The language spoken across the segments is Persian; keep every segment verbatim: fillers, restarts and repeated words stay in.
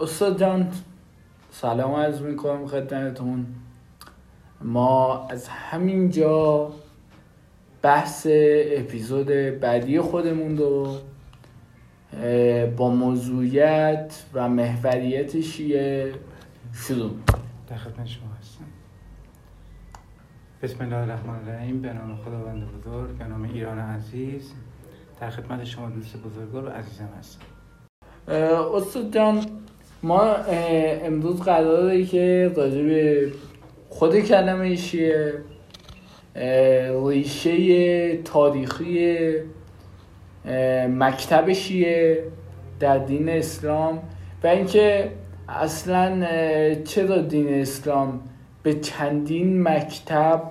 استاد جان، سلام عرض میکنم خدمتتون. ما از همین جا بحث اپیزود بعدی خودمون رو با موضوعیت و محوریت شیعه شروع در خدمت شما هستم. بسم الله الرحمن الرحیم. به نام خداوند بزرگ، به نام ایران عزیز، در خدمت شما دوست بزرگوار و عزیزم هستم. استاد جان، ما امروز قراره که راجع به خود کلمه شیعه، ریشه تاریخی مکتب شیعه در دین اسلام و اینکه اصلا چرا دین اسلام به چندین مکتب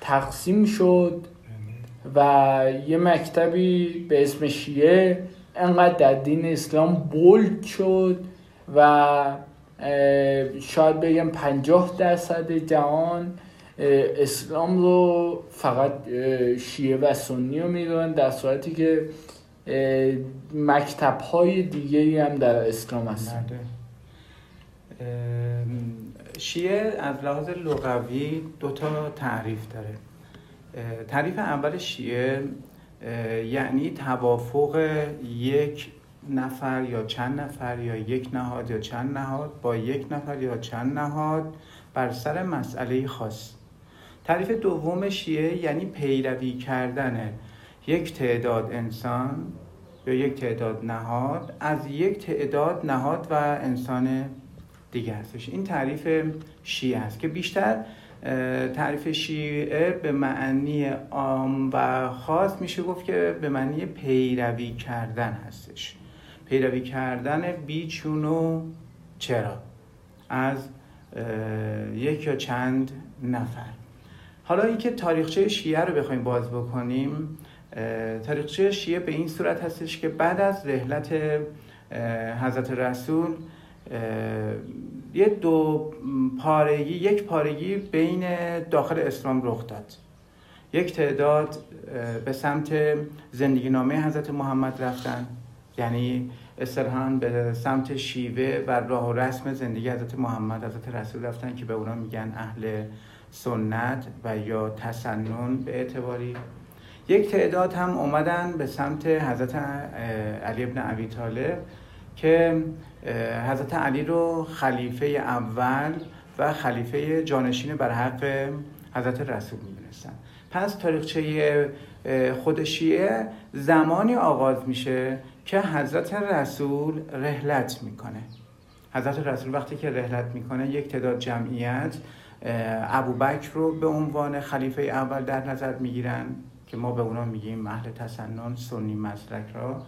تقسیم شد و یه مکتبی به اسم شیعه انقدر در دین اسلام بولد شد و شاید بگم پنجاه درصد جهان اسلام رو فقط شیعه و سنی رو میدونن، در صورتی که مکتب های دیگه‌ای هم در اسلام هستن. شیعه از لحاظ لغوی دو تا تعریف داره. تعریف اول شیعه یعنی توافق یک نفر یا چند نفر یا یک نهاد یا چند نهاد با یک نفر یا چند نهاد بر سر مسئله خاص. تعریف دوم شیعه یعنی پیروی کردن یک تعداد انسان یا یک تعداد نهاد از یک تعداد نهاد و انسان دیگه هستش. این تعریف شیعه است که بیشتر تعریف شیعه به معنی عام و خاص میشه گفت که به معنی پیروی کردن هستش، پیروی کردن بیچون و چرا از یک یا چند نفر. حالا اینکه تاریخچه شیعه رو بخوایم باز بکنیم، تاریخچه شیعه به این صورت هستش که بعد از رحلت حضرت رسول یه دو پارگی یک پارگی بین داخل اسلام رخ داد. یک تعداد به سمت زندگی نامه حضرت محمد رفتن، یعنی اصطلاحاً به سمت شیوه و راه و رسم زندگی حضرت محمد حضرت رسول رفتن که به اونا میگن اهل سنت و یا تسنن به اعتباری. یک تعداد هم اومدن به سمت حضرت علی ابن ابی طالب که حضرت علی رو خلیفه اول و خلیفه جانشین بر حق حضرت رسول می‌دونستن. پس تاریخچه خود شیعه زمانی آغاز میشه که حضرت رسول رحلت میکنه. حضرت رسول وقتی که رحلت میکنه، یک تعداد جمعیت ابوبکر رو به عنوان خلیفه اول در نظر میگیرن که ما به اونا میگیم اهل تسنن، سنی مسلک را،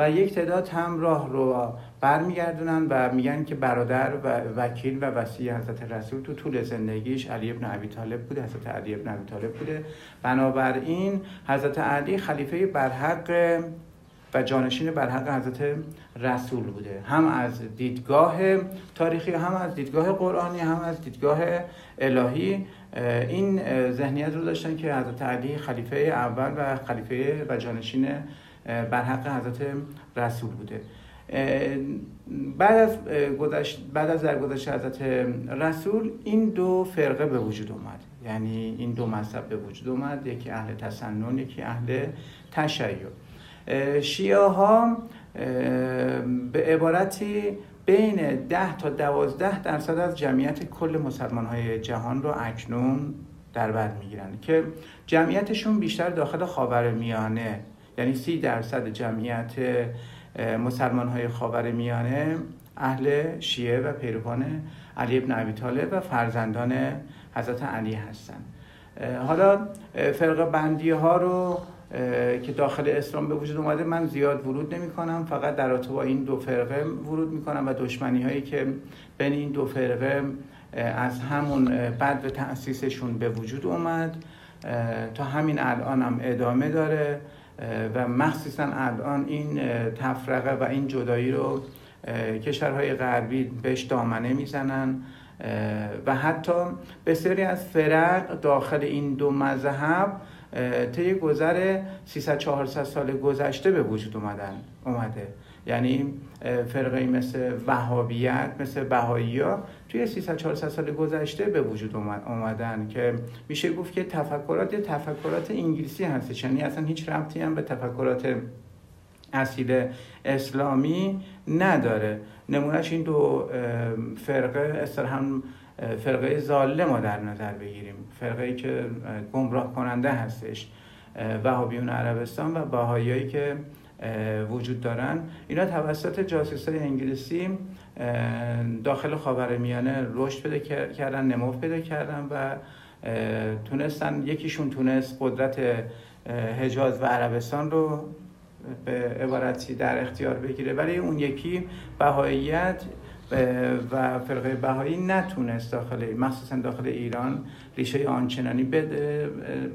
و یک تعداد هم راه رو برمیگردونن و میگن که برادر و وکیل و وصی حضرت رسول تو طول زندگیش علی ابن ابی طالب بوده، حضرت علی ابن ابی طالب بوده، بنابراین حضرت علی خلیفه برحق و جانشین برحق حضرت رسول بوده، هم از دیدگاه تاریخی، هم از دیدگاه قرآنی، هم از دیدگاه الهی. این ذهنیت رو داشتن که حضرت علی خلیفه اول و خلیفه و جانشین بر حق حضرت رسول بوده. بعد از گذشت بعد از درگذشت حضرت رسول این دو فرقه به وجود اومد، یعنی این دو مذهب به وجود اومد، یکی اهل تسنن، یکی اهل تشیع. شیعه ها به عبارتی بین ده تا دوازده درصد از جمعیت کل مسلمان های جهان رو اکنون در بر میگیرن که جمعیتشون بیشتر داخل خاورمیانه، یعنی سی درصد جمعیت مسلمان های خاورمیانه اهل شیعه و پیروان علی ابن ابی طالب و فرزندان حضرت علی هستند. حالا فرقه بندی ها رو که داخل اسلام به وجود اومده من زیاد ورود نمی کنم، فقط در رابطه با این دو فرقه ورود می کنم و دشمنی هایی که بین این دو فرقه از همون بعد به تأسیسشون به وجود اومد تا همین الان هم ادامه داره و مخصوصا الان این تفرقه و این جدایی رو کشورهای غربی بهش دامنه میزنن و حتی بسیاری از فرق داخل این دو مذهب طی گذر سیصد چهارصد سال گذشته به وجود اومدن اومده یعنی فرقه مثل وهابیت، مثل بهائی‌ها توی سیصد چهارصد سال گذشته به وجود اومدن که میشه گفت که تفکرات یا تفکرات انگلیسی هستش، یعنی اصلا هیچ ربطی هم به تفکرات اصیل اسلامی نداره. نمونهش این دو فرقه اصطلاحاً فرقه ضاله ما در نظر بگیریم، فرقه‌ای که گمراه کننده هستش، وهابیون عربستان و بهائیایی که وجود دارن، اینا توسط جاسوسای انگلیسی داخل خاورمیانه رشد پیدا کردن، نمو پیدا کردن و تونستن، یکیشون تونست قدرت حجاز و عربستان رو به عبارتی در اختیار بگیره، ولی اون یکی بهائیت و فرقه بهایی نتونست داخل، مخصوصا داخل ایران، ریشه آنچنانی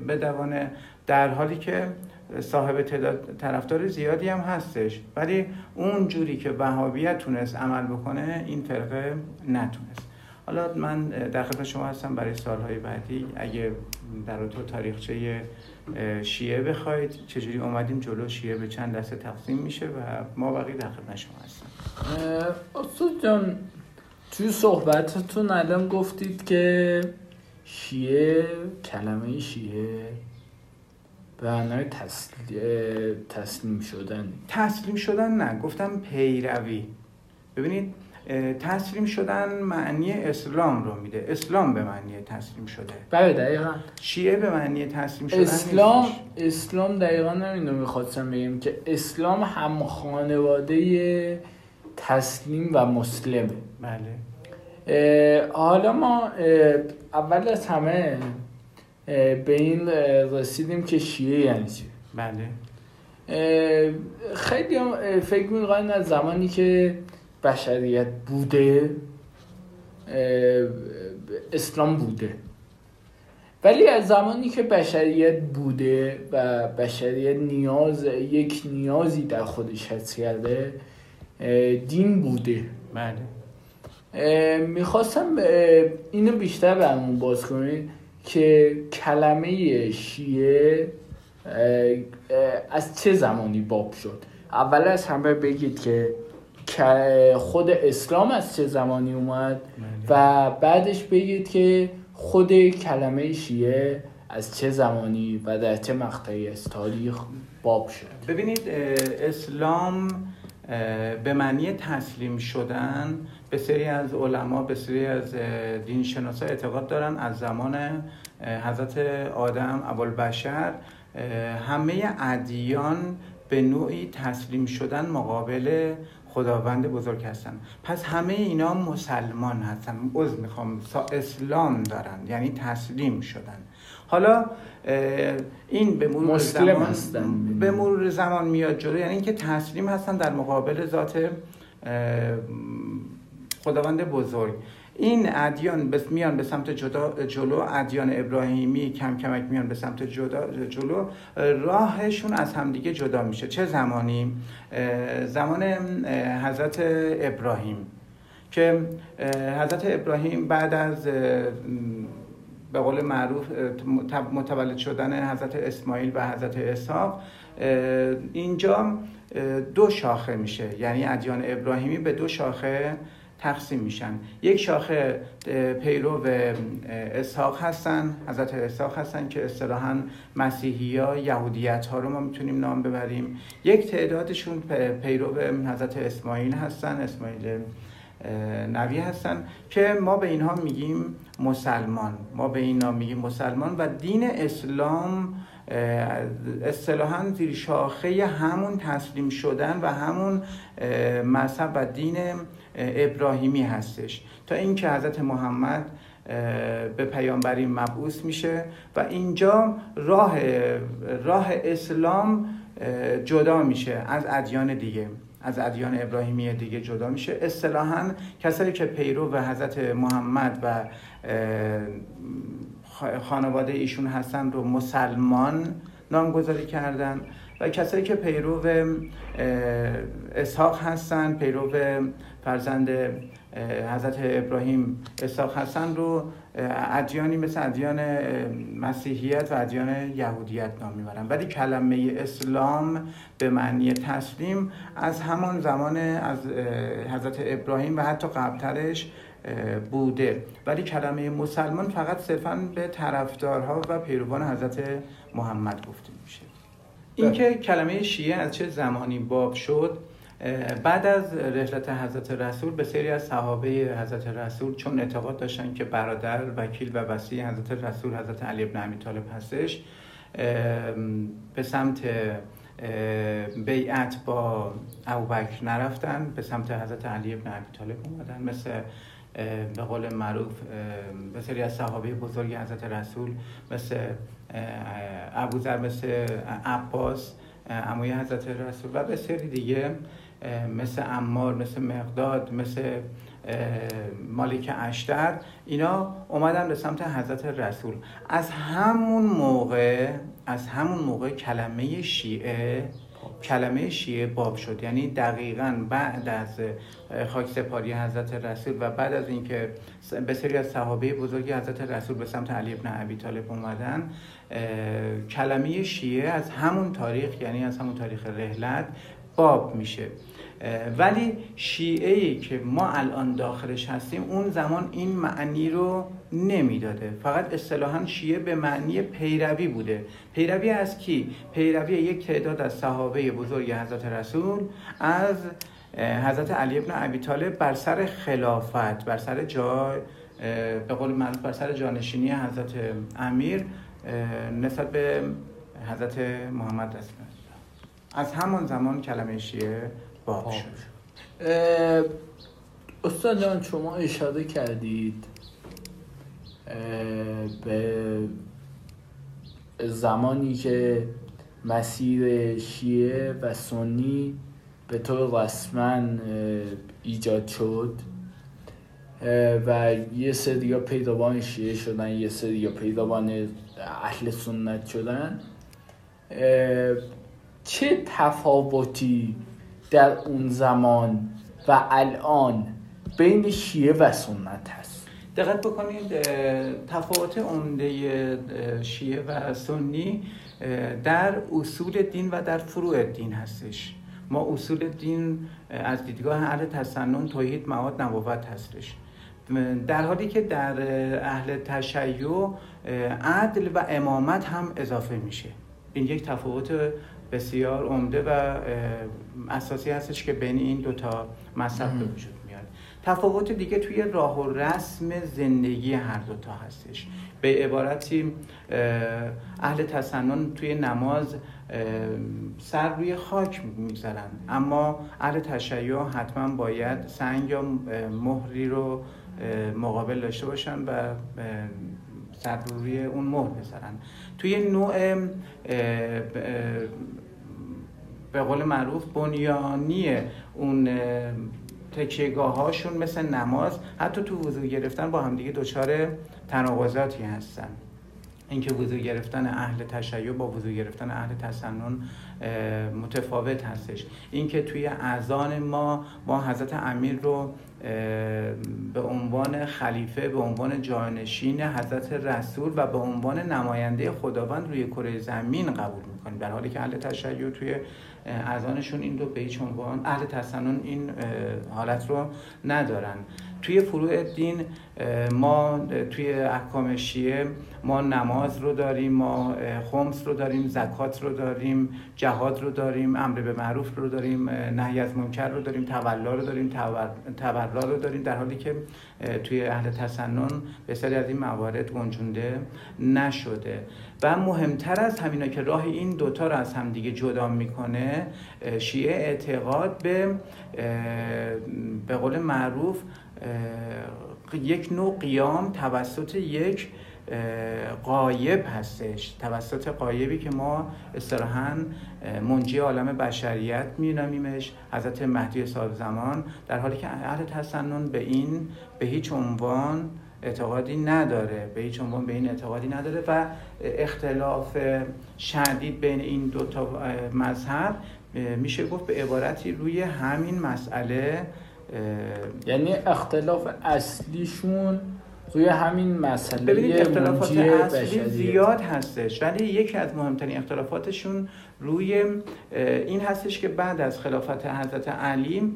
بدوانه، در حالی که صاحب تعداد طرفدار زیادی هم هستش، ولی اون جوری که وهابیت تونست عمل بکنه این فرقه نتونست. حالا من در خدمت شما هستم برای سالهای بعدی، اگه در رابطه تاریخچه شیعه بخواید، چجوری اومدیم جلو، شیعه به چند دسته تقسیم میشه و ما بقیه در خدمت شما هستم. استاد جان، توی صحبتتون الان گفتید که شیعه، کلمه شیعه به معنای تسلیم شدن، تسلیم شدن نه، گفتم پیروی. ببینید تسلیم شدن معنی اسلام رو میده، اسلام به معنی تسلیم شده. بله دقیقاً، شیعه به معنی تسلیم شدن اسلام نیستش. اسلام دقیقاً همین رو می‌خواستم بگم که اسلام هم خانواده تسلیم و مسلمه. بله. حالا ما اول از همه به این رسیدیم که شیعه یعنی چی. بله. خیلی فکر می‌کنن از زمانی که بشریت بوده اسلام بوده، ولی از زمانی که بشریت بوده و بشریت نیاز، یک نیازی در خودش حس کرده، دین بوده. بله. میخواستم اینو بیشتر برمون باز کنید که کلمه شیعه از چه زمانی باب شد. اول از همه بگید که خود اسلام از چه زمانی اومد و بعدش بگید که خود کلمه شیعه از چه زمانی و در چه مقطعی از تاریخ باب شد. ببینید اسلام به معنی تسلیم شدن، به سری از علما، به سری از دینشناسا اعتقاد دارن از زمان حضرت آدم ابوالبشر همه ادیان به نوعی تسلیم شدن مقابل خداوند بزرگ هستن. پس همه اینا مسلمان هستن، عذر میخوام، اسلام دارن، یعنی تسلیم شدن. حالا این به مرور زمان هستن، به مرور زمان میاد جلو، یعنی اینکه تسلیم هستن در مقابل ذات خداوند بزرگ. این ادیان بس میان به سمت جدا جلو، ادیان ابراهیمی کم کمک میان به سمت جدا جلو، راهشون از همدیگه جدا میشه. چه زمانی؟ زمان حضرت ابراهیم، که حضرت ابراهیم بعد از به قول معروف متولد شدن حضرت اسماعیل و حضرت اسحاق، اینجا دو شاخه میشه، یعنی ادیان ابراهیمی به دو شاخه تقسیم میشن. یک شاخه پیرو اسحاق هستن، حضرت اسحاق هستن که اصطلاحاً مسیحی‌ها، یهودیت‌ها رو ما میتونیم نام ببریم. یک تعدادشون پیرو حضرت اسماعیل هستن، اسماعیل نبی هستن که ما به اینها میگیم مسلمان، ما به اینا میگیم مسلمان و دین اسلام اصطلاحاً زیر شاخه همون تسلیم شدن و همون مذهب و دین ابراهیمی هستش، تا اینکه حضرت محمد به پیامبری مبعوث میشه و اینجا راه راه اسلام جدا میشه از ادیان دیگه، از ادیان ابراهیمی دیگه جدا میشه. اصطلاحاً کسایی که پیرو و حضرت محمد و خانواده ایشون هستن رو مسلمان نامگذاری کردن و کسایی که پیرو اسحاق هستن، پیرو فرزند حضرت ابراهیم اسحاق هستن رو ادیانی مثل ادیان مسیحیت و ادیان یهودیت نام میبرن، ولی کلمه اسلام به معنی تسلیم از همان زمان از حضرت ابراهیم و حتی قبلترش بوده، ولی کلمه مسلمان فقط صرفاً به طرفدارها و پیروان حضرت محمد گفته میشه. اینکه کلمه شیعه از چه زمانی باب شد، بعد از رحلت حضرت رسول به سری از صحابه حضرت رسول چون اعتقاد داشتن که برادر وکیل و وصی حضرت رسول حضرت علی بن ابی طالب هستش، به سمت بیعت با ابوبکر نرفتن، به سمت حضرت علی بن ابی طالب اومدن، مثل به قول معروف به سری از صحابه بزرگ حضرت رسول مثل ابوذر، مثل عباس عموی حضرت رسول و به سری دیگه مثل عمار، مثل مقداد، مثل مالک اشتر، اینا اومدن به سمت حضرت رسول. از همون موقع از همون موقع کلمه شیعه کلمه شیعه باب شد، یعنی دقیقاً بعد از خاکسپاری حضرت رسول و بعد از اینکه به سری از صحابه بزرگ حضرت رسول به سمت علی بن ابی طالب اومدن، کلمه شیعه از همون تاریخ، یعنی از همون تاریخ رحلت باب میشه. ولی شیعه‌ای که ما الان داخلش هستیم اون زمان این معنی رو نمیداده، فقط اصطلاحاً شیعه به معنی پیروی بوده. پیروی از کی؟ پیروی یک تعداد از صحابه بزرگ حضرت رسول از حضرت علی بن ابی طالب بر سر خلافت، بر سر جای به قول معروف بر سر جانشینی حضرت امیر نسبت به حضرت محمد رسول الله. از همان زمان کلمه شیعه باب شد. استاد جان شما اشاره کردید به زمانی که مسیر شیعه و سنی به طور رسما ایجاد شد و یه سری پیروان شیعه شدن، یه سری پیروان اهل سنت شدن. چه تفاوتی در اون زمان و الان بین شیعه و سنت هست؟ دقت بکنید، تفاوت عمده شیعه و سنی در اصول دین و در فروع دین هستش. ما اصول دین از دیدگاه اهل تسنن توحید، معاد، نبوت هستش، در حالی که در اهل تشیع عدل و امامت هم اضافه میشه. این یک تفاوت بسیار عمده و اساسی هستش که بین این دوتا مذهب به وجود. تفاوت دیگه توی راه و رسم زندگی هر دوتا هستش. به عبارتی اهل تسنن توی نماز سر روی خاک میگذارن، اما اهل تشیع حتما باید سنگ یا مهری رو مقابل داشته باشن و سر روی اون مهر بذارن. توی نوع به قول معروف بنیانی اون تکیهگاه هاشون مثل نماز، حتی تو وضو گرفتن با همدیگه دچار تناقضاتی هستن. اینکه وضو گرفتن اهل تشیع با وضو گرفتن اهل تسنن متفاوت هستش. اینکه توی اذان ما ما حضرت امیر رو به عنوان خلیفه، به عنوان جانشین حضرت رسول و به عنوان نماینده خداوند روی کره زمین قبول میکنیم، در حالی که اهل تشیع توی اذانشون این رو به هیچ عنوان، اهل تسنن این حالت رو ندارن. توی فروع دین ما توی احکام شیعه ما نماز رو داریم، ما خمس رو داریم، زکات رو داریم، جهاد رو داریم، امر به معروف رو داریم، نهی از منکر رو داریم، تولا رو داریم، تبرا رو داریم، در حالی که توی اهل تسنن بسیاری از این موارد گنجونده نشده. و مهمتر از همینا که راه این دوتا رو از همدیگه جدا میکنه، شیعه اعتقاد به به قول معروف یک نوع قیام توسط یک غایب هستش، توسط غایبی که ما اصطلاحاً منجی عالم بشریت می‌نامیمش، حضرت مهدی صاحب زمان، در حالی که اهل تسنن به این به هیچ عنوان اعتقادی نداره، به هیچ عنوان به این اعتقادی نداره و اختلاف شدید بین این دو تا مذهب میشه گفت به عبارتی روی همین مسئله، یعنی اختلاف اصلیشون روی همین مسئله. ببینید اختلافات اصلی زیاد هستش، ولی یکی از مهمترین اختلافاتشون روی این هستش که بعد از خلافت حضرت علی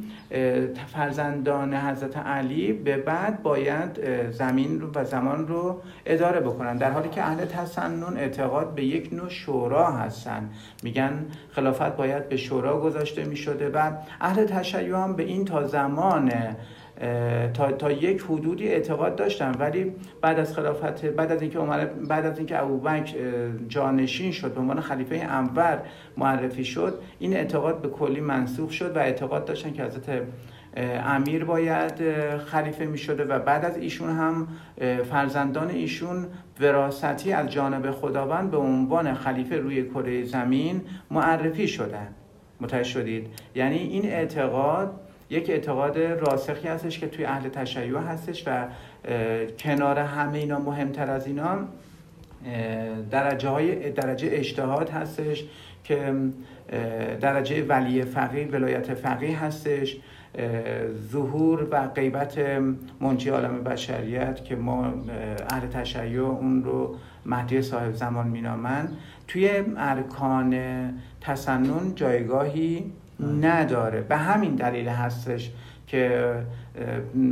فرزندان حضرت علی به بعد باید زمین و زمان رو اداره بکنن، در حالی که اهل تسنن اعتقاد به یک نوع شورا هستن، میگن خلافت باید به شورا گذاشته میشده و اهل تشیع هم به این تا زمان تا تا یک حدودی اعتقاد داشتن، ولی بعد از خلافت بعد از اینکه عمر بعد از اینکه ابوبکر جانشین شد، به عنوان خلیفه اول معرفی شد، این اعتقاد به کلی منسوخ شد و اعتقاد داشتن که حضرت امیر باید خلیفه می شده و بعد از ایشون هم فرزندان ایشون وراثتی از جانب خداوند به عنوان خلیفه روی کره زمین معرفی شدن. متوجه شدید؟ یعنی این اعتقاد یک اعتقاد راسخی هستش که توی اهل تشیع هستش و کنار همه اینا مهمتر از اینا درجه های درجه اجتهاد هستش که درجه ولی فقیه ولایت فقیه هستش، ظهور و غیبت منجی عالم بشریت که ما اهل تشیع اون رو مهدی صاحب زمان مینامن، توی ارکان تسنن جایگاهی نداره. به همین دلیل هستش که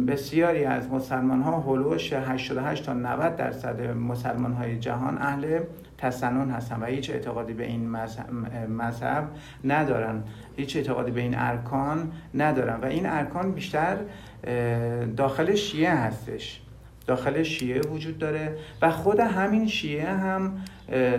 بسیاری از مسلمان ها، هولوش هشتاد و هشت تا نود درصد مسلمان های جهان اهل تسنن هستن و هیچ اعتقادی به این مذهب ندارن، هیچ اعتقادی به این ارکان ندارن و این ارکان بیشتر داخل شیعه هستش، داخل شیعه وجود داره و خود همین شیعه هم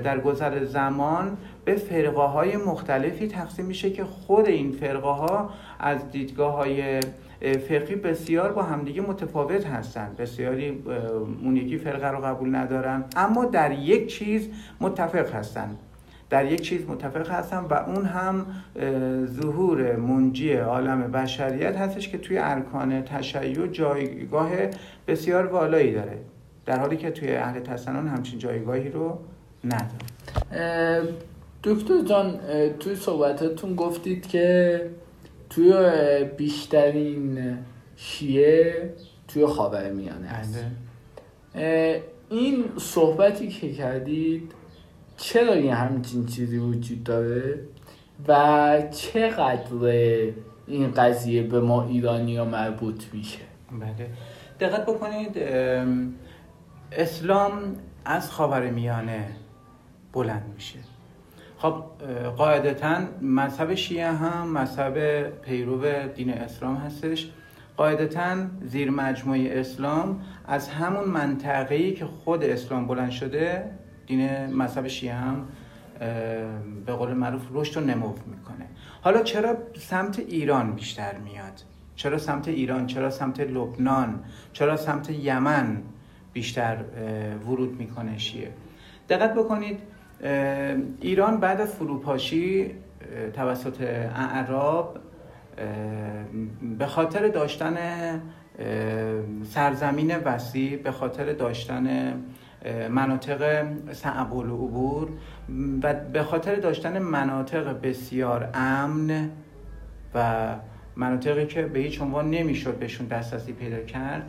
در گذر زمان به فرقه های مختلفی تقسیم میشه که خود این فرقه ها از دیدگاه های فقهی بسیار با همدیگه متفاوت هستند. بسیاری اون یکی فرقه رو قبول ندارن اما در یک چیز متفق هستند، در یک چیز متفق هستن و اون هم ظهور منجی عالم بشریت هستش که توی ارکان تشیع جایگاه بسیار والایی داره، در حالی که توی اهل تسنن همچین جایگاهی رو نداره. دکتر جان، توی صحبتاتون گفتید که توی بیشترین شیعه توی خاورمیانه است. این صحبتی که کردید چرا یه همچین چیزی وجود داره و چقدر این قضیه به ما ایرانی ها مربوط میشه؟ بله، دقت بکنید، اسلام از خاورمیانه بلند میشه. خب قاعدتاً مذهب شیعه هم مذهب پیرو دین اسلام هستش، قاعدتاً زیر مجموعه اسلام از همون منطقه‌ای که خود اسلام بلند شده دین مذهب شیعه هم به قول معروف رشد و نمو میکنه. حالا چرا سمت ایران بیشتر میاد؟ چرا سمت ایران، چرا سمت لبنان، چرا سمت یمن بیشتر ورود میکنه شیعه؟ دقت بکنید، ایران بعد از فروپاشی توسط اعراب به خاطر داشتن سرزمین وسیع، به خاطر داشتن مناطق صعب العبور و به خاطر داشتن مناطق بسیار امن و مناطقی که به هیچ عنوان نمیشد بهشون دسترسی پیدا کرد،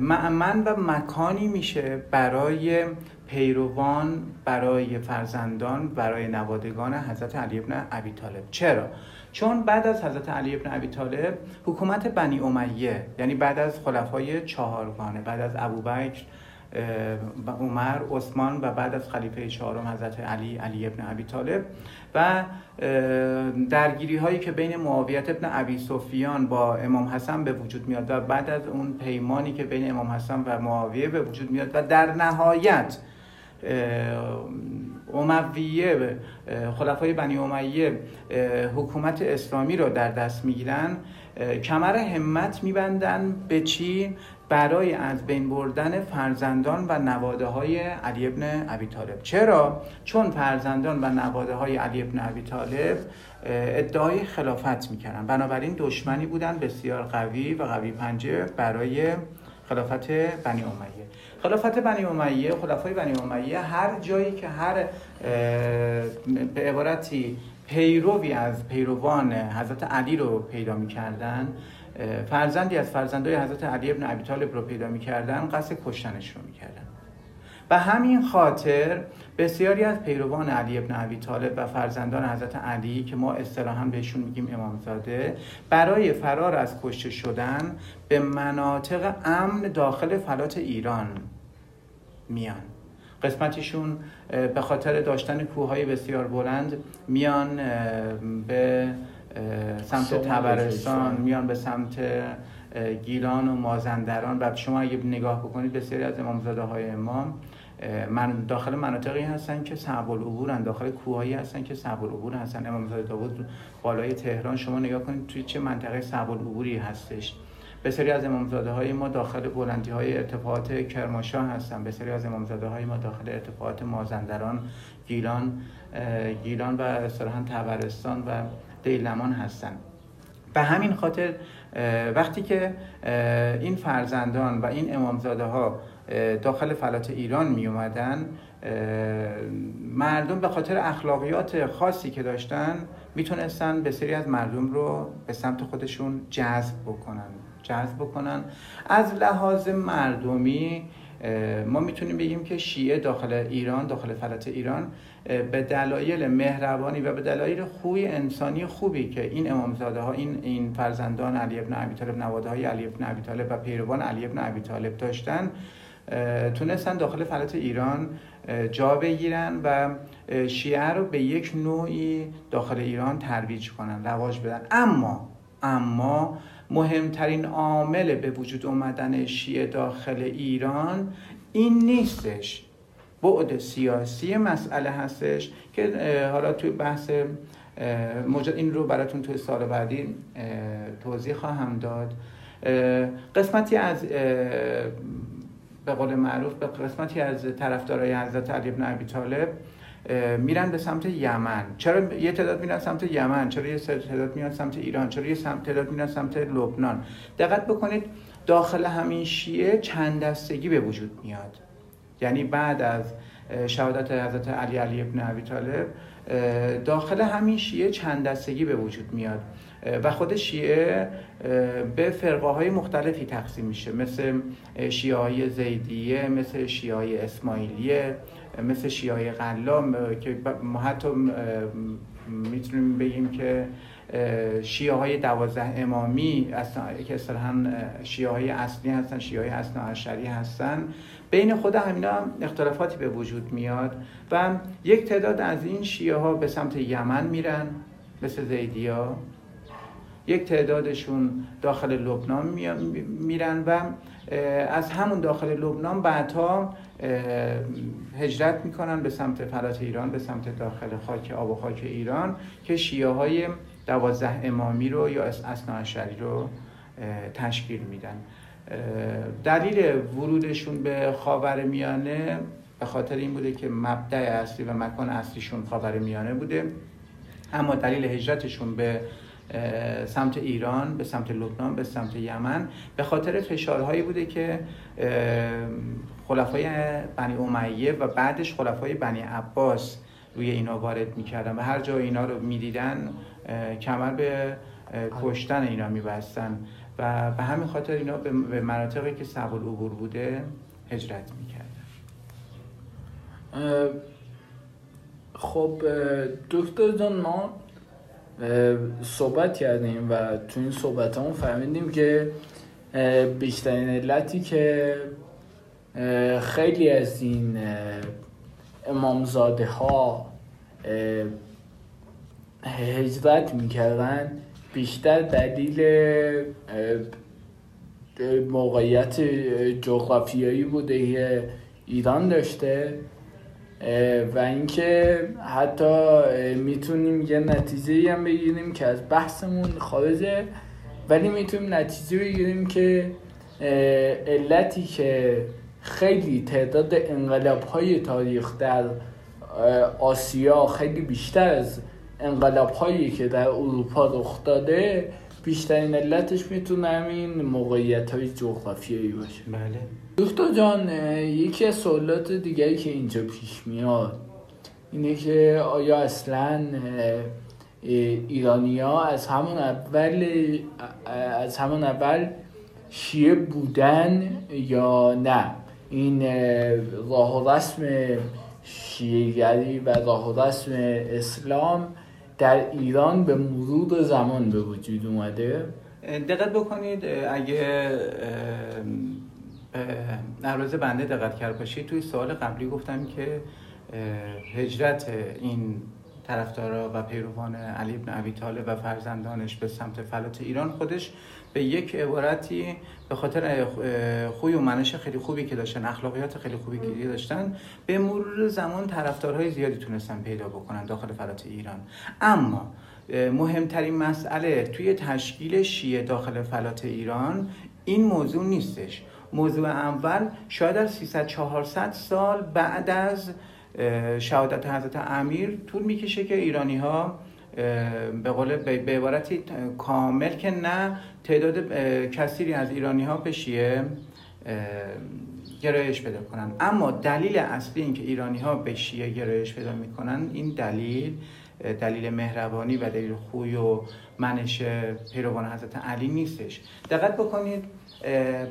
مأمن و مکانی میشه برای پیروان، برای فرزندان، برای نوادگان حضرت علی ابن ابی طالب. چرا؟ چون بعد از حضرت علی ابن ابی طالب حکومت بنی امیه، یعنی بعد از خلفای چهارگانه، بعد از ابوبکر و عمر، عثمان و بعد از خلیفه چهارم حضرت علی علی ابن ابی طالب و درگیری هایی که بین معاویه ابن ابی سفیان با امام حسن به وجود میاد و بعد از اون پیمانی که بین امام حسن و معاویه به وجود میاد و در نهایت امویه، خلفای بنی امیه حکومت اسلامی رو در دست میگیرن، کمر همت میبندن به چی؟ برای از بین بردن فرزندان و نواده های علی ابن ابی طالب. چرا؟ چون فرزندان و نواده های علی ابن ابی طالب ادعای خلافت میکردن، بنابراین دشمنی بودن بسیار قوی و قوی پنجه برای خلافت بنی امیه. خلافت بنی امیه، خلفای بنی امیه، هر جایی که هر به عبارتی پیروی از پیروان حضرت علی رو پیدا می‌کردن، فرزندی از فرزندای حضرت علی ابن ابی طالب رو پیدا می‌کردن، قصد کشتنش رو می‌کردن. و همین خاطر بسیاری از پیروان علی ابن ابی طالب و فرزندان حضرت علی که ما اصطلاحاً بهشون میگیم امامزاده، برای فرار از کشته شدن به مناطق امن داخل فلات ایران میان. قسمتیشون به خاطر داشتن کوههای بسیار بلند میان به سمت طبرستان، میان به سمت گیلان و مازندران. و شما اگه نگاه بکنید بسیاری از امامزاده های امام من داخل مناطقی هستن که صعب العبورن، داخل کوهایی هستن که صعب العبور هستن. امامزاده داوود بالای تهران، شما نگاه کنید توی چه منطقه صعب العبوری هستش. بسیاری از امامزاده های ما داخل بلندی های ارتفاعات کرمانشاه هستن. بسیاری از امامزاده های ما داخل ارتفاعات مازندران، گیلان، گیلان و اصطلاحاً طبرستان و دیلمان هستن. به همین خاطر وقتی که این فرزندان و این امامزاده ها داخل فلات ایران می اومدن، مردم به خاطر اخلاقیات خاصی که داشتن میتونستن بسیاری از مردم رو به سمت خودشون جذب بکنن جذب بکنن از لحاظ مردمی ما میتونیم بگیم که شیعه داخل ایران، داخل فلات ایران، به دلایل مهربانی و به دلایل خوی انسانی خوبی که این امامزاده ها، این این فرزندان علی ابن ابی طالب، نواده های علی ابن ابی طالب و پیروان علی ابن ابی طالب داشتن، تونستن داخل فلات ایران جا بگیرن و شیعه رو به یک نوعی داخل ایران ترویج کنن، رواج بدن. اما اما مهمترین عامل به وجود آمدن شیعه داخل ایران این نیستش، بعد سیاسی مسئله هستش که حالا توی بحث موجود این رو براتون توی سال بعدی توضیح خواهم داد. قسمتی از به قول معروف به قسمتی از طرفدارای حضرت علی بن ابی طالب میرن به سمت یمن. چرا یه تعداد میرن سمت یمن؟ چرا یه تعداد میرن سمت ایران؟ چرا یه تعداد میرن سمت لبنان؟ دقت بکنید داخل همین شیعه چند دستگی به وجود میاد. یعنی بعد از شهادت حضرت علی علی ابن ابی طالب داخل همین شیعه چند دستگی به وجود میاد و خود شیعه به فرقه‌های مختلفی تقسیم میشه، مثل شیعه‌های زیدیه، مثل شیعه‌های اسماعیلیه، مثل شیعه‌های قلام، که حتی میتونیم بگیم که شیعه‌های دوازده امامی که اصطلاحاً شیعه‌های اصلی هستن، شیعه‌های اثناعشری هستن. بین خود همینا هم اختلافاتی به وجود میاد و یک تعداد از این شیعه ها به سمت یمن میرن، مثل زیدیا، یک تعدادشون داخل لبنان میرن و از همون داخل لبنان بعدها هجرت میکنن به سمت فلات ایران، به سمت داخل خاک آب و خاک ایران، که شیعه های دوازده امامی رو یا اثناعشری رو تشکیل میدن. دلیل ورودشون به خاورمیانه به خاطر این بوده که مبدأ اصلی و مکان اصلیشون خاورمیانه بوده، اما دلیل هجرتشون به سمت ایران، به سمت لبنان، به سمت یمن به خاطر فشارهایی بوده که خلفای بنی امیه و بعدش خلفای بنی عباس روی اینا وارد میکردن و هر جا اینا رو میدیدن کمر به کشتن اینا میبستن و به همین خاطر اینا به مناطقی که صعب العبور بوده هجرت میکردن. خب دکتر جان، ما صحبت کردیم و تو این صحبت همون فهمیدیم که بیشترین علتی که خیلی از این امامزاده ها هجرت میکردن بیشتر دلیل موقعیت جغرافیایی بوده که ایران داشته و اینکه حتی میتونیم یه نتیجه‌ای هم بگیریم که از بحثمون خارجه، ولی میتونیم نتیجه بگیریم که علتی که خیلی تعداد انقلاب‌های تاریخ در آسیا خیلی بیشتر از انقلاب‌هایی که در اروپا رخ داده بیشترین علتش میتونه همین موقعیت‌های جغرافیایی باشه. بله. دکتر جان، یکی از سوالات دیگری که اینجا پیش میاد اینه که آیا اصلاً ایرانی‌ها از همون اول از همون اول شیعه بودن یا نه؟ این راه و رسم شیعه‌گری و راه و رسم اسلام در ایران به مرور زمان به وجود اومده. دقت بکنید، اگه عرض بنده دقت کرده باشید توی سوال قبلی گفتم که هجرت این طرفدارا و پیروان علی بن ابی طالب و فرزندانش به سمت فلات ایران خودش به یک عبارتی به خاطر خوی و منش خیلی خوبی که داشتن، اخلاقیات خیلی خوبی که داشتن، به مرور زمان طرفدارهای زیادی تونستن پیدا بکنن داخل فلات ایران. اما مهمترین مسئله توی تشکیل شیعه داخل فلات ایران این موضوع نیستش. موضوع اول شاید در سیصد چهارصد سال بعد از شهادت حضرت امیر طول میکشه که ایرانی ها به قول به عبارتی کامل که نه، تعداد کثیری از ایرانی ها به شیعه گرایش پیدا کنن. اما دلیل اصلی این که ایرانی ها به شیعه گرایش پیدا میکنن، این دلیل دلیل مهربانی و دلیل خوی و منش پیروان حضرت علی نیستش. دقت بکنید،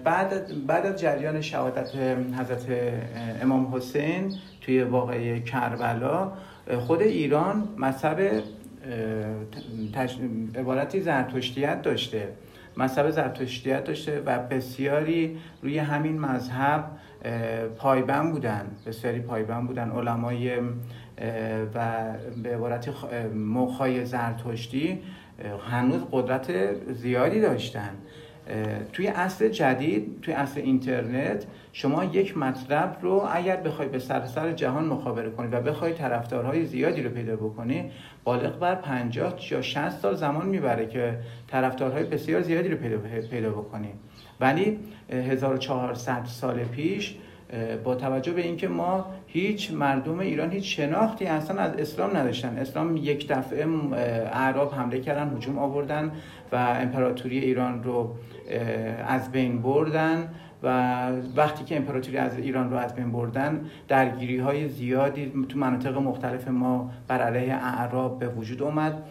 بعد بعد از جریان شهادت حضرت امام حسین توی واقعه کربلا، خود ایران مذهب تج... عبارتی زرتشتیت داشته مذهب زرتشتیت داشته و بسیاری روی همین مذهب پایبند بودن بسیاری پایبند بودن علمای و به عبارتی مخای زرتشتی هنوز قدرت زیادی داشتن. توی عصر جدید، توی عصر اینترنت، شما یک مطلب رو اگر بخوای به سراسر جهان مخابره کنی و بخوای طرفدارهای زیادی رو پیدا بکنی، بالغ بر پنجاه یا شصت سال زمان میبره که طرفدارهای بسیار زیادی رو پیدا پیدا بکنی. ولی هزار و چهارصد سال پیش، با توجه به اینکه ما هیچ مردم ایران هیچ شناختی اصلا از اسلام نداشتن، اسلام یک دفعه اعراب حمله کردن، هجوم آوردن و امپراتوری ایران رو از بین بردن و وقتی که امپراتوری از ایران رو از بین بردن، درگیری های زیادی تو مناطق مختلف ما بر علیه اعراب به وجود اومد.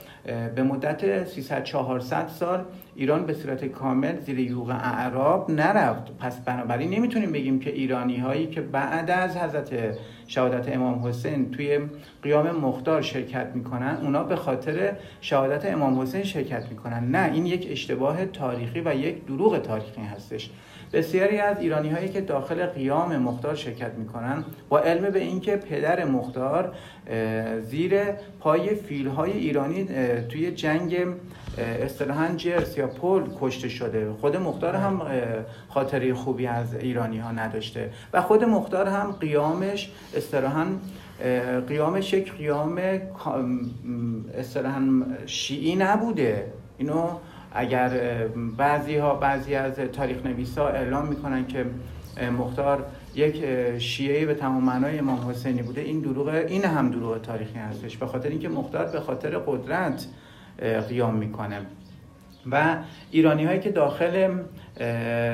به مدت سیصد چهارصد سال ایران به صورت کامل زیر یوغ اعراب نرفت. پس بنابراین نمیتونیم بگیم که ایرانی هایی که بعد از حضرت شهادت امام حسین توی قیام مختار شرکت میکنن، اونا به خاطر شهادت امام حسین شرکت میکنن. نه، این یک اشتباه تاریخی و یک دروغ تاریخی هستش. بسیاری از ایرانی هایی که داخل قیام مختار شرکت میکنن، با علم به اینکه پدر مختار زیر پای فیل های ایرانی توی جنگ اصطلاحاً جرس یا پل کشته شده، خود مختار هم خاطره خوبی از ایرانی ها نداشته و خود مختار هم قیامش اصطلاحاً قیامش یک قیام اصطلاحاً شیعی نبوده. اینو اگر بعضی ها بعضی از تاریخ نویسا اعلام میکنن که مختار یک شیعه به تمام معنای امام حسینی بوده، این دروغه، این هم دروغ تاریخی هستش، به خاطر اینکه مختار به خاطر قدرت قیام میکنه و ایرانی هایی که داخل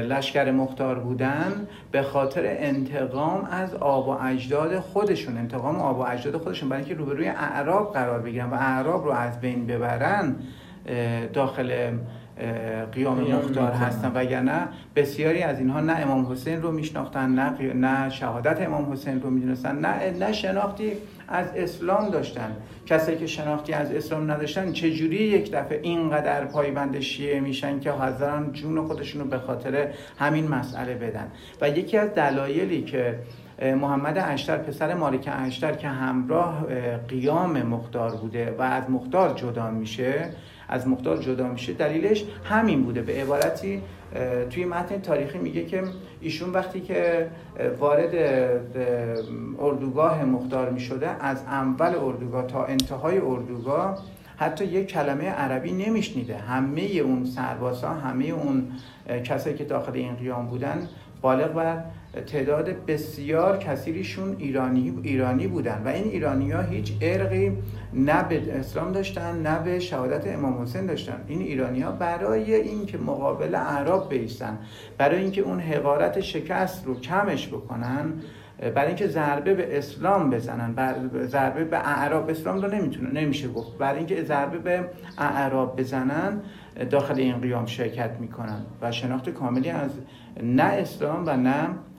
لشکر مختار بودن به خاطر انتقام از آب و اجداد خودشون، انتقام آب و اجداد خودشون، برای اینکه روبروی اعراب قرار بگیرن و اعراب رو از بین ببرن، داخل قیام مختار هستن. وگرنه بسیاری از اینها نه امام حسین رو میشناختن، نه نه شهادت امام حسین رو میدونستن، نه نه شناختی از اسلام داشتن. کسایی که شناختی از اسلام نداشتن چجوری یک دفعه اینقدر پایبند شیعه میشن که حاضرن جون خودشون رو به خاطر همین مسئله بدن؟ و یکی از دلایلی که محمد اشتر پسر مالک اشتر که همراه قیام مختار بوده و از مختار جدا میشه از مختار جدا میشه دلیلش همین بوده. به عبارتی توی متن تاریخی میگه که ایشون وقتی که وارد اردوگاه مختار میشده، از اول اردوگاه تا انتهای اردوگاه حتی یک کلمه عربی نمیشنیده. همه اون سربازها، همه اون کسایی که داخل این قیام بودن، بالغ بر تعداد بسیار کثیریشون ایرانی ایرانی بودن و این ایرانی‌ها هیچ ارقی نه به اسلام داشتن، نه به شهادت امام حسین داشتن. این ایرانی‌ها برای اینکه مقابل اعراب بیستن، برای اینکه اون حقارت شکست رو کمش بکنن، برای اینکه ضربه به اسلام بزنن، برای ضربه به اعراب، اسلام رو نمیتونه نمیشه گفت، برای اینکه ضربه به اعراب بزنن داخل این قیام شرکت میکنن و شناخت کاملی از نه اسلام و نه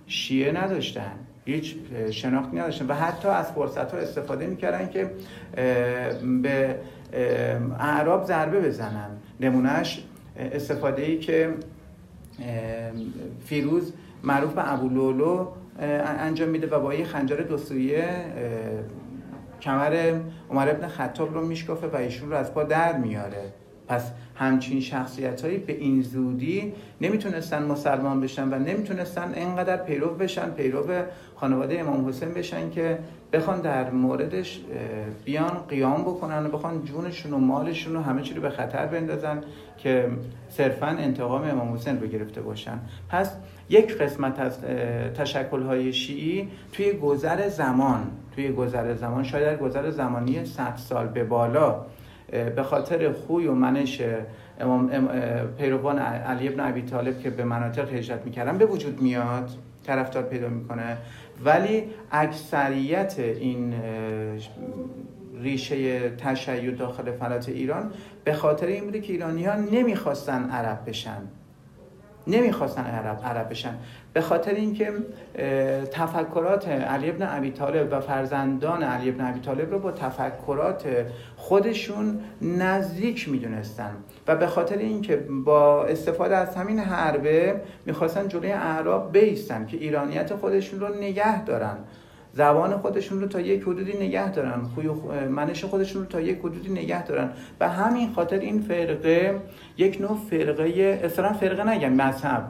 شیعه نداشتن، هیچ شناختی نداشتن و حتی از فرصت ها استفاده میکردن که به اعراب ضربه بزنن. نمونهش استفاده ای که فیروز معروف به ابولولو انجام میده و با یه خنجر دو سویه کمر عمر ابن خطاب رو میشکافه و ایشون رو از پا در میاره. پس همچین شخصیت‌هایی به این زودی نمیتونستن مسلمان بشن و نمیتونستن اینقدر پیرو بشن، پیرو خانواده امام حسین بشن که بخوان در موردش بیان قیام بکنن و بخوان جونشون و مالشون و همه چی رو به خطر بندازن که صرفاً انتقام امام حسین رو گرفته باشن. پس یک قسمت از تشکل‌های شیعی توی گذر زمان، توی گذر زمان، شاید در گذر زمانی صد سال به بالا، به خاطر خوی و منش امام ام پیروان علی بن ابی طالب که به مناطق هجرت میکردن به وجود میاد، طرفدار پیدا میکنه، ولی اکثریت این ریشه تشیع داخل فلات ایران به خاطر این بوده که ایرانی‌ها نمیخواستن عرب بشن، نمیخواستن عرب عرب بشن به خاطر اینکه تفکرات علی بن ابی طالب و فرزندان علی بن ابی طالب رو با تفکرات خودشون نزدیک میدونستن و به خاطر اینکه با استفاده از همین حربه میخواستن جلوی اعراب بایستن که ایرانیت خودشون رو نگه دارن، زبان خودشون رو تا یک حدودی نگه دارن، خوی منش خودشون رو تا یک حدودی نگه دارن و همین خاطر این فرقه، یک نوع فرقه، اصلا فرقه نگم، مذهب،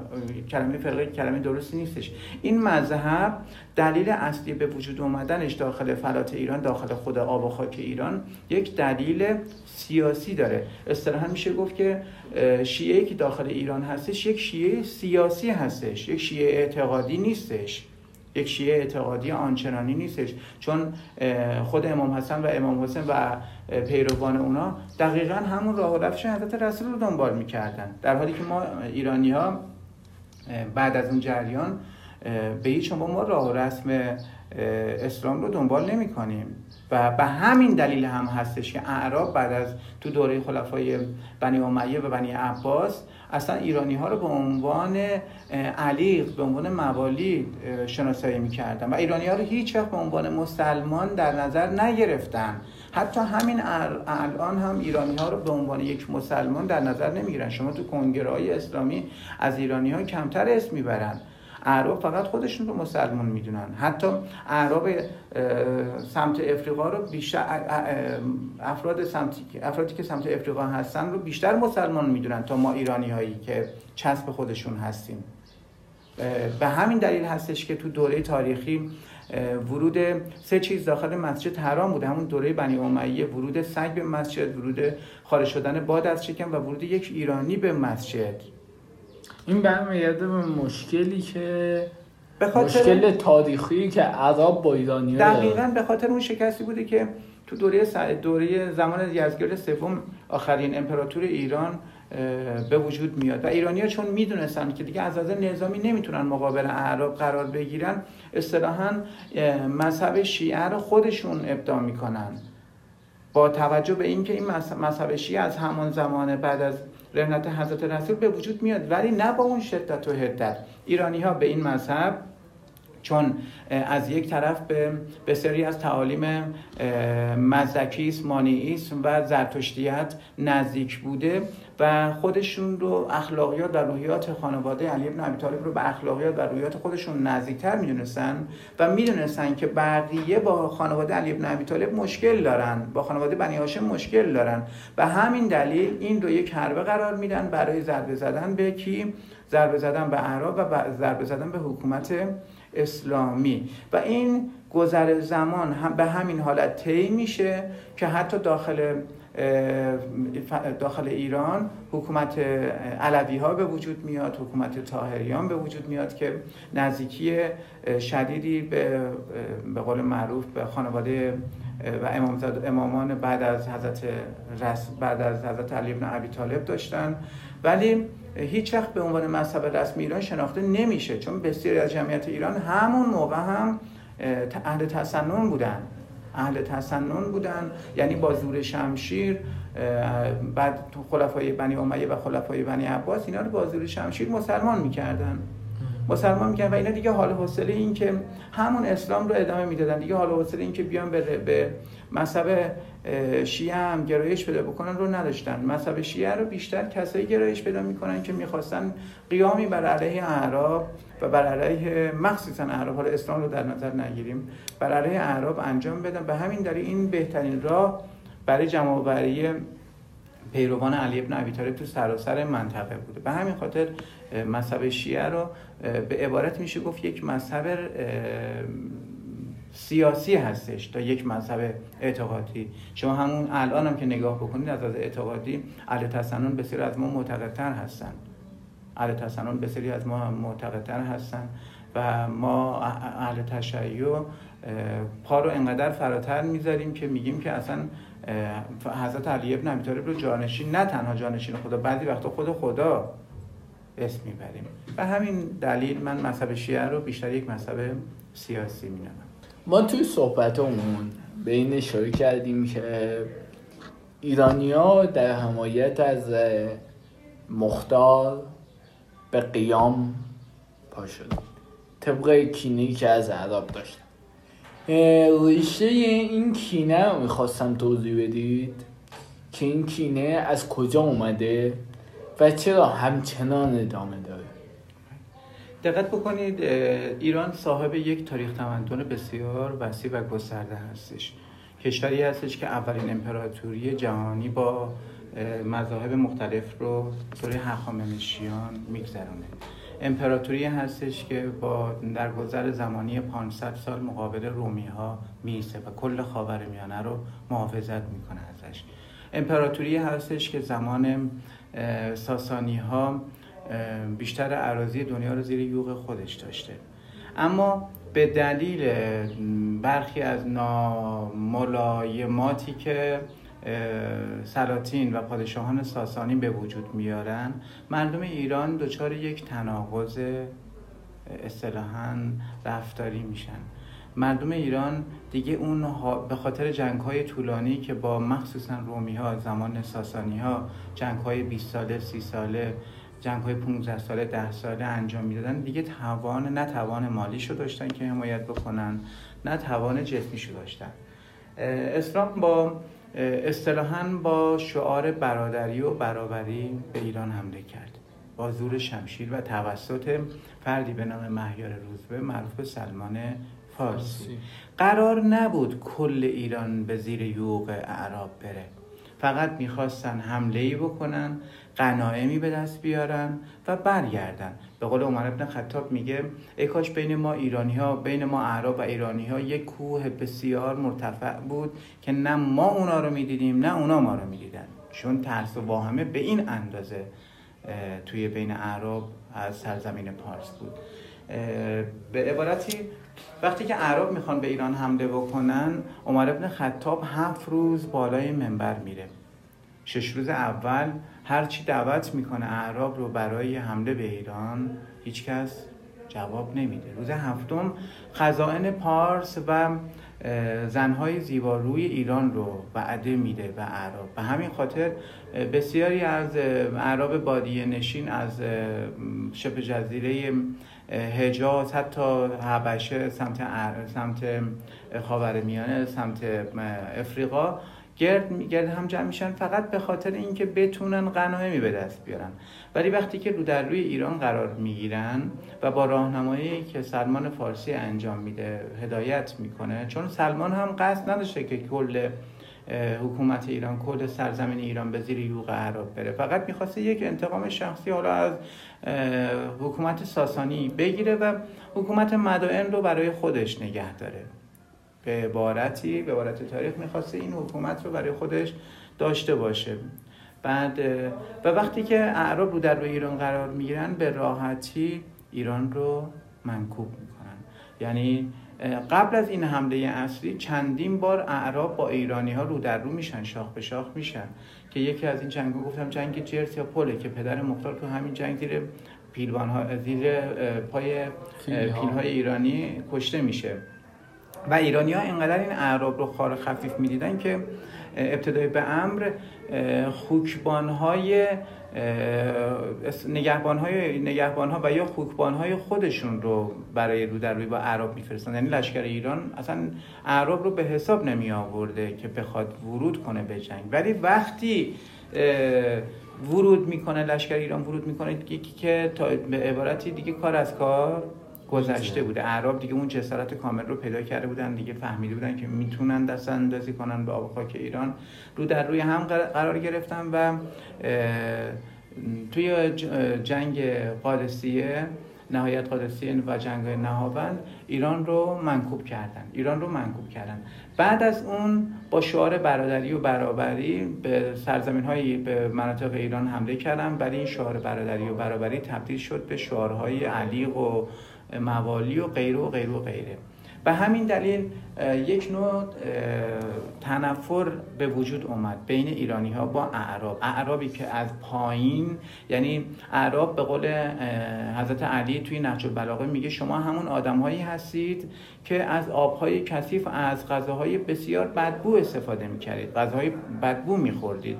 کلمه فرقه کلمه درستی نیستش، این مذهب دلیل اصلی به وجود اومدنش داخل فلات ایران، داخل خود آب و خاک ایران، یک دلیل سیاسی داره. اصطلاحاً میشه گفت که شیعه‌ای که داخل ایران هستش یک شیعه سیاسی هستش، یک شیعه اعتقادی نیستش، یک شیعه اعتقادی آنچنانی نیستش، چون خود امام حسن و امام حسین و پیروان اونا دقیقاً همون راه و رفت حضرت رسول رو دنبال می‌کردن، در حالی که ما ایرانی‌ها بعد از اون جریان به هیچ عنوان ما راه و رسم اسلام رو دنبال نمی‌کنیم و به همین دلیل هم هستش که اعراب بعد از تو دوره خلفای بنی امیه و بنی عباس اصلا ایرانی‌ها رو به عنوان علیق، به عنوان موالی شناسایی می‌کردن و ایرانی‌ها رو هیچ وقت به عنوان مسلمان در نظر نگرفتن. حتی همین الان هم ایرانی‌ها رو به عنوان یک مسلمان در نظر نمی‌گیرن. شما تو کنگره‌های اسلامی از ایرانی‌ها کمتر اسم می‌برن. اعراب فقط خودشون رو مسلمان میدونن. حتی اعراب سمت افریقا رو بیشتر، افراد سمتی افرادی که سمت افریقا هستن رو بیشتر مسلمان میدونن تا ما ایرانی هایی که چسب خودشون هستیم. به همین دلیل هستش که تو دوره تاریخی ورود سه چیز داخل مسجد حرام بوده، همون دوره بنی امیه، ورود سگ به مسجد، ورود خارج شدن باد از شکم و ورود یک ایرانی به مسجد. این برمیگرده به مشکلی که بخاطر مشکل تاریخی که عرب با ایرانی‌ها دقیقاً به خاطر اون شکستی بوده که تو دوره دوره زمان یزدگرد سوم آخرین امپراتور ایران به وجود میاد و ایرانی‌ها چون میدونستن که دیگه از نظر نظامی نمیتونن مقابل اعراب قرار بگیرن، اصطلاحاً مذهب شیعه رو خودشون ابداع میکنن. با توجه به اینکه این مذهب شیعه از همان زمان بعد از رحلت حضرت رسول به وجود میاد، ولی نه با اون شدت و حدت. ایرانی‌ها به این مذهب چون از یک طرف به به سری از تعالیم مزدکیسم، مانیئیسم و زرتشتیت نزدیک بوده و خودشون رو اخلاقیات و روحیات خانواده علی بن ابی طالب رو به اخلاقیات و روحیات خودشون نزدیکتر میدونستن و میدونستن که بقیه با خانواده علی بن ابی طالب مشکل دارن، با خانواده بنی هاشم مشکل دارن و همین دلیل این رو یک حربه قرار میدن برای ضربه زدن به کی؟ ضربه زدن به اعراب و ضربه زدن به حکومت اسلامی و این گذر زمان هم به همین حالت طی میشه که حتی داخل داخل ایران حکومت علوی ها به وجود میاد، حکومت طاهریان به وجود میاد که نزدیکی شدیدی به, به قول معروف به خانواده و امامان بعد از حضرت رس بعد از حضرت علی بن ابی طالب داشتن، ولی هیچ وقت به عنوان مذهب رسمی ایران شناخته نمیشه، چون بسیاری از جمعیت ایران همون موقع هم اهل تسنن بودن اهل تسنن بودن یعنی با زور شمشیر، بعد خلفای بنی امیه و خلفای بنی عباس اینا رو با زور شمشیر مسلمان میکردن مسلمان میکردن و اینا دیگه حال حوصله این که همون اسلام رو ادامه میدادن، دیگه حال حوصله این که بیان به به مذهب شیعه هم گرایش پیدا بکنن رو نداشتن. مذهب شیعه رو بیشتر کسایی گرایش پیدا میکنن که میخواستن قیامی بر علیه اعراب و بر علیه مخصوصا اعراب، حالا اسلام رو در نظر نگیریم، بر علیه اعراب انجام بدن. به همین دلیل این بهترین راه برای جمع‌آوری پیروان علی بن ابی طالب تو سراسر منطقه بوده. به همین خاطر مذهب شیعه رو به عبارت میشه گفت یک مذهب سیاسی هستش تا یک مذهب اعتقادی. شما همون الان هم که نگاه بکنید از از اعتقادی اهل تسنن بسیار از ما معتقدتر هستن اهل تسنن بسیاری از ما معتقدتر هستن و ما اهل تشیع پا رو انقدر فراتر میذاریم که میگیم که اصلا حضرت علی ابن ابی طالب رو جانشین، نه تنها جانشین خدا، بعضی وقتا خود خدا اسم میبریم. به همین دلیل من مذهب شیعه رو بیشتر یک مذهب سیاسی می‌دونم. ما توی صحبتمون به این اشاره کردیم که ایرانی‌ها در حمایت از مختار به قیام پا شدند طبق کینه‌ای که از اعراب داشتن. ریشه این کینه رو میخواستم توضیح بدید که این کینه از کجا اومده و چرا همچنان ادامه داره. دقت بکنید ایران صاحب یک تاریخ تمدن بسیار وسیع و گسترده هستش. کشوری هستش که اولین امپراتوری جهانی با مذاهب مختلف رو دوره هخامنشیان میگذرونه. امپراتوری هستش که با در گذر زمانی پانصد سال مقابل رومی ها میسته و کل خاورمیانه رو محافظت میکنه ازش. امپراتوری هستش که زمان ساسانی ها بیشتر اراضی دنیا رو زیر یوغ خودش داشته، اما به دلیل برخی از ناملایماتی که سلاطین و پادشاهان ساسانی به وجود میارن، مردم ایران دچار یک تناقض اصطلاحاً رفتاری میشن. مردم ایران دیگه اون به خاطر جنگ‌های طولانی که با مخصوصاً رومی‌ها زمان ساسانی‌ها، جنگ‌های بیست ساله، سی ساله، جنگ‌های پانزده ساله، ده ساله انجام میدادن، دیگه توان نه توان مالیشو داشتن که حمایت بکنن، نه توان جسمیشو داشتن. اسلام با اصطلاحاً با شعار برادری و برابری به ایران حمله کرد با زور شمشیر و توسط فردی به نام مهیار روزبه معروف به سلمان فارسی. قرار نبود کل ایران به زیر یوغ اعراب بره، فقط میخواستن حمله‌ای بکنن، غنایمی به دست بیارن و برگردن. به قول عمر بن خطاب میگه ای کاش بین ما ایرانی‌ها، بین ما اعراب و ایرانی‌ها یک کوه بسیار مرتفع بود که نه ما اونا رو میدیدیم نه اونا ما رو میدیدن، چون ترس و واهمه به این اندازه توی بین اعراب از سرزمین پارس بود. به عبارتی وقتی که اعراب میخوان به ایران حمله بکنن، عمر بن خطاب هفت روز بالای منبر میره. شش روز اول هرچی دعوت میکنه اعراب رو برای حمله به ایران، هیچکس جواب نمیده. روز هفتم خزائن پارس و زنهای زیباروی ایران رو وعده میده به اعراب. به همین خاطر بسیاری از اعراب بادیه نشین از شبه جزیره حجاز، حتی حبشه، سمت سمت خاورمیانه، سمت افریقا گرد میگرد هم جمع میشن، فقط به خاطر اینکه بتونن غنایمی به دست بیارن. ولی وقتی که رو در روی ایران قرار میگیرن و با راهنمایی که سلمان فارسی انجام میده هدایت میکنه، چون سلمان هم قصد نداشته که کل حکومت ایران، کل سرزمین ایران به زیر یوغ اعراب بره، فقط میخواسته یک انتقام شخصی حالا از حکومت ساسانی بگیره و حکومت مدائن رو برای خودش نگه داره. به عبارتی به عبارت تاریخ میخواسته این حکومت رو برای خودش داشته باشه. بعد و وقتی که اعراب رو در روی ایران قرار میگیرن به راحتی ایران رو منکوب میکنن. یعنی قبل از این حمله اصلی چندین بار اعراب با ایرانی ها رو در رو میشن، شاخ به شاخ میشن، که یکی از این جنگ‌ها گفتم جنگ جرس یا پله که پدر مختار تو همین جنگ زیر پیلوان‌ها زیر پای پیل‌های ایرانی کشته میشه. و ایرانی‌ها اینقدر این اعراب رو خار خفیف می‌دیدن که ابتدای به امر خوکبان‌های نگهبان‌های نگهبان‌ها و یا خوکبان‌های خودشون رو برای رو در روی با اعراب می‌فرستن. یعنی لشکر ایران اصلا اعراب رو به حساب نمی‌آورده که بخواد ورود کنه به جنگ، ولی وقتی ورود میکنه لشکر ایران ورود میکنه دیگه که تا به عبارتی دیگه کار از کار گذشته بوده. اعراب دیگه اون جسارت کامل رو پیدا کرده بودن، دیگه فهمیده بودن که میتونن دست اندازی کنن به آب خاک ایران، رو در روی هم قرار گرفتن و توی جنگ قادسیه نهایت قادسیه و جنگ نهاوند ایران رو منکوب کردن ایران رو منکوب کردن. بعد از اون با شعار برادری و برابری به سرزمین‌های به مناطق ایران حمله کردن، ولی این شعار برادری و برابری تبدیل شد به شعارهای علیق و موالی و غیره و غیره و غیره. به همین دلیل یک نوع تنفر به وجود اومد بین ایرانی ها با اعراب، اعرابی که از پایین، یعنی اعراب به قول حضرت علی توی نهج البلاغه میگه شما همون آدم هایی هستید که از آبهای کثیف از غذاهای بسیار بدبو استفاده میکردید، غذاهای بدبو میخوردید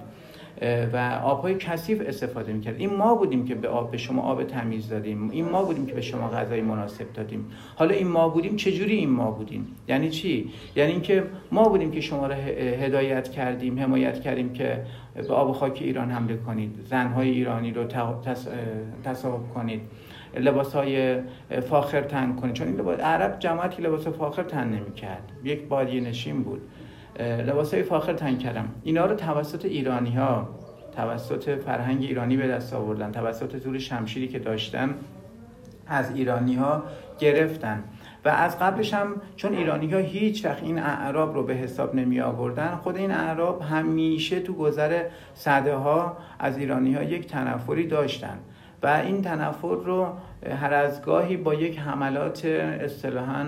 و آبهای کثیف استفاده می‌کرد. این ما بودیم که به آب به شما آب تمیز دادیم، این ما بودیم که به شما غذای مناسب دادیم. حالا این ما بودیم چجوری این ما بودیم؟ یعنی چی؟ یعنی اینکه ما بودیم که شما را هدایت کردیم، حمایت کردیم که به آب خاک ایران حمله کنید، زن‌های ایرانی رو تصاحب کنید، لباس‌های فاخر تن کنید. چون این لباس عرب جماعتی لباس فاخر تن نمی‌کرد، یک بالیه نشین بود. لباسای فاخر تن کردم. اینا رو توسط ایرانی‌ها، توسط فرهنگ ایرانی به دست آوردن، توسط زور شمشیری که داشتن از ایرانی‌ها گرفتن. و از قبلش هم چون ایرانی‌ها هیچ وقت این اعراب رو به حساب نمی آوردن، خود این اعراب همیشه تو گذر صدها از ایرانی‌ها یک تنفری داشتن و این تنفر رو هر از گاهی با یک حملات اصطلاحاً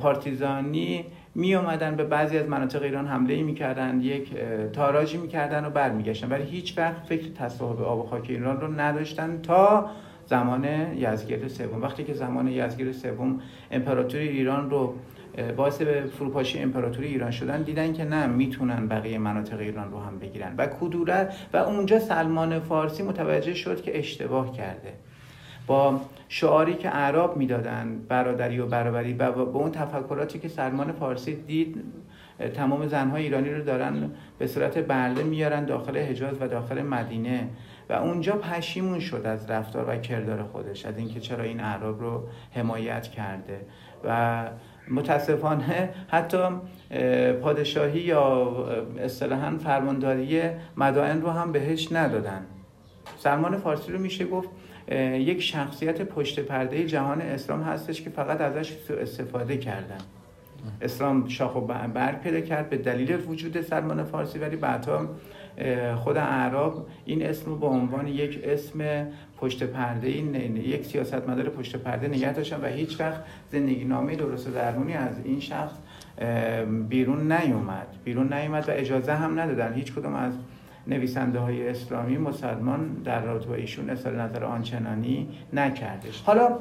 پارتیزانی می اومدن به بعضی از مناطق ایران حمله میکردن، یک تاراجی میکردن و برمیگشتن، ولی هیچ وقت فکر تصاحب آب و خاک ایران رو نداشتن تا زمان یزدگرد سوم. وقتی که زمان یزدگرد سوم امپراتوری ایران رو باعث به فروپاشی امپراتوری ایران شدن، دیدن که نه میتونن بقیه مناطق ایران رو هم بگیرن و کدورت و اونجا سلمان فارسی متوجه شد که اشتباه کرده. با شعاری که اعراب میدادن برادری و برابری و با اون تفکراتی که سلمان فارسی دید تمام زنهای ایرانی رو دارن به صورت برده میارن داخل حجاز و داخل مدینه و اونجا پشیمون شد از رفتار و کردار خودش، از اینکه چرا این اعراب رو حمایت کرده. و متاسفانه حتی پادشاهی یا اصطلاحاً فرمانداری مدائن رو هم بهش ندادن. سلمان فارسی رو میشه گفت یک شخصیت پشت پرده جهان اسلام هستش که فقط ازش استفاده کردن. اسلام شاخ و برگ پیدا کرد به دلیل وجود سلمان فارسی، ولی بعدها خود اعراب این اسم رو به عنوان یک اسم پشت پرده، یک سیاستمدار پشت پرده نگه داشتن و هیچ وقت زندگی‌نامه درست و درمونی از این شخص بیرون نیومد بیرون نیومد و اجازه هم ندادن هیچ کدوم از نویسنده های اسلامی مسلمان در رابطه با ایشون اظهار نظر آنچنانی نکردش. حالا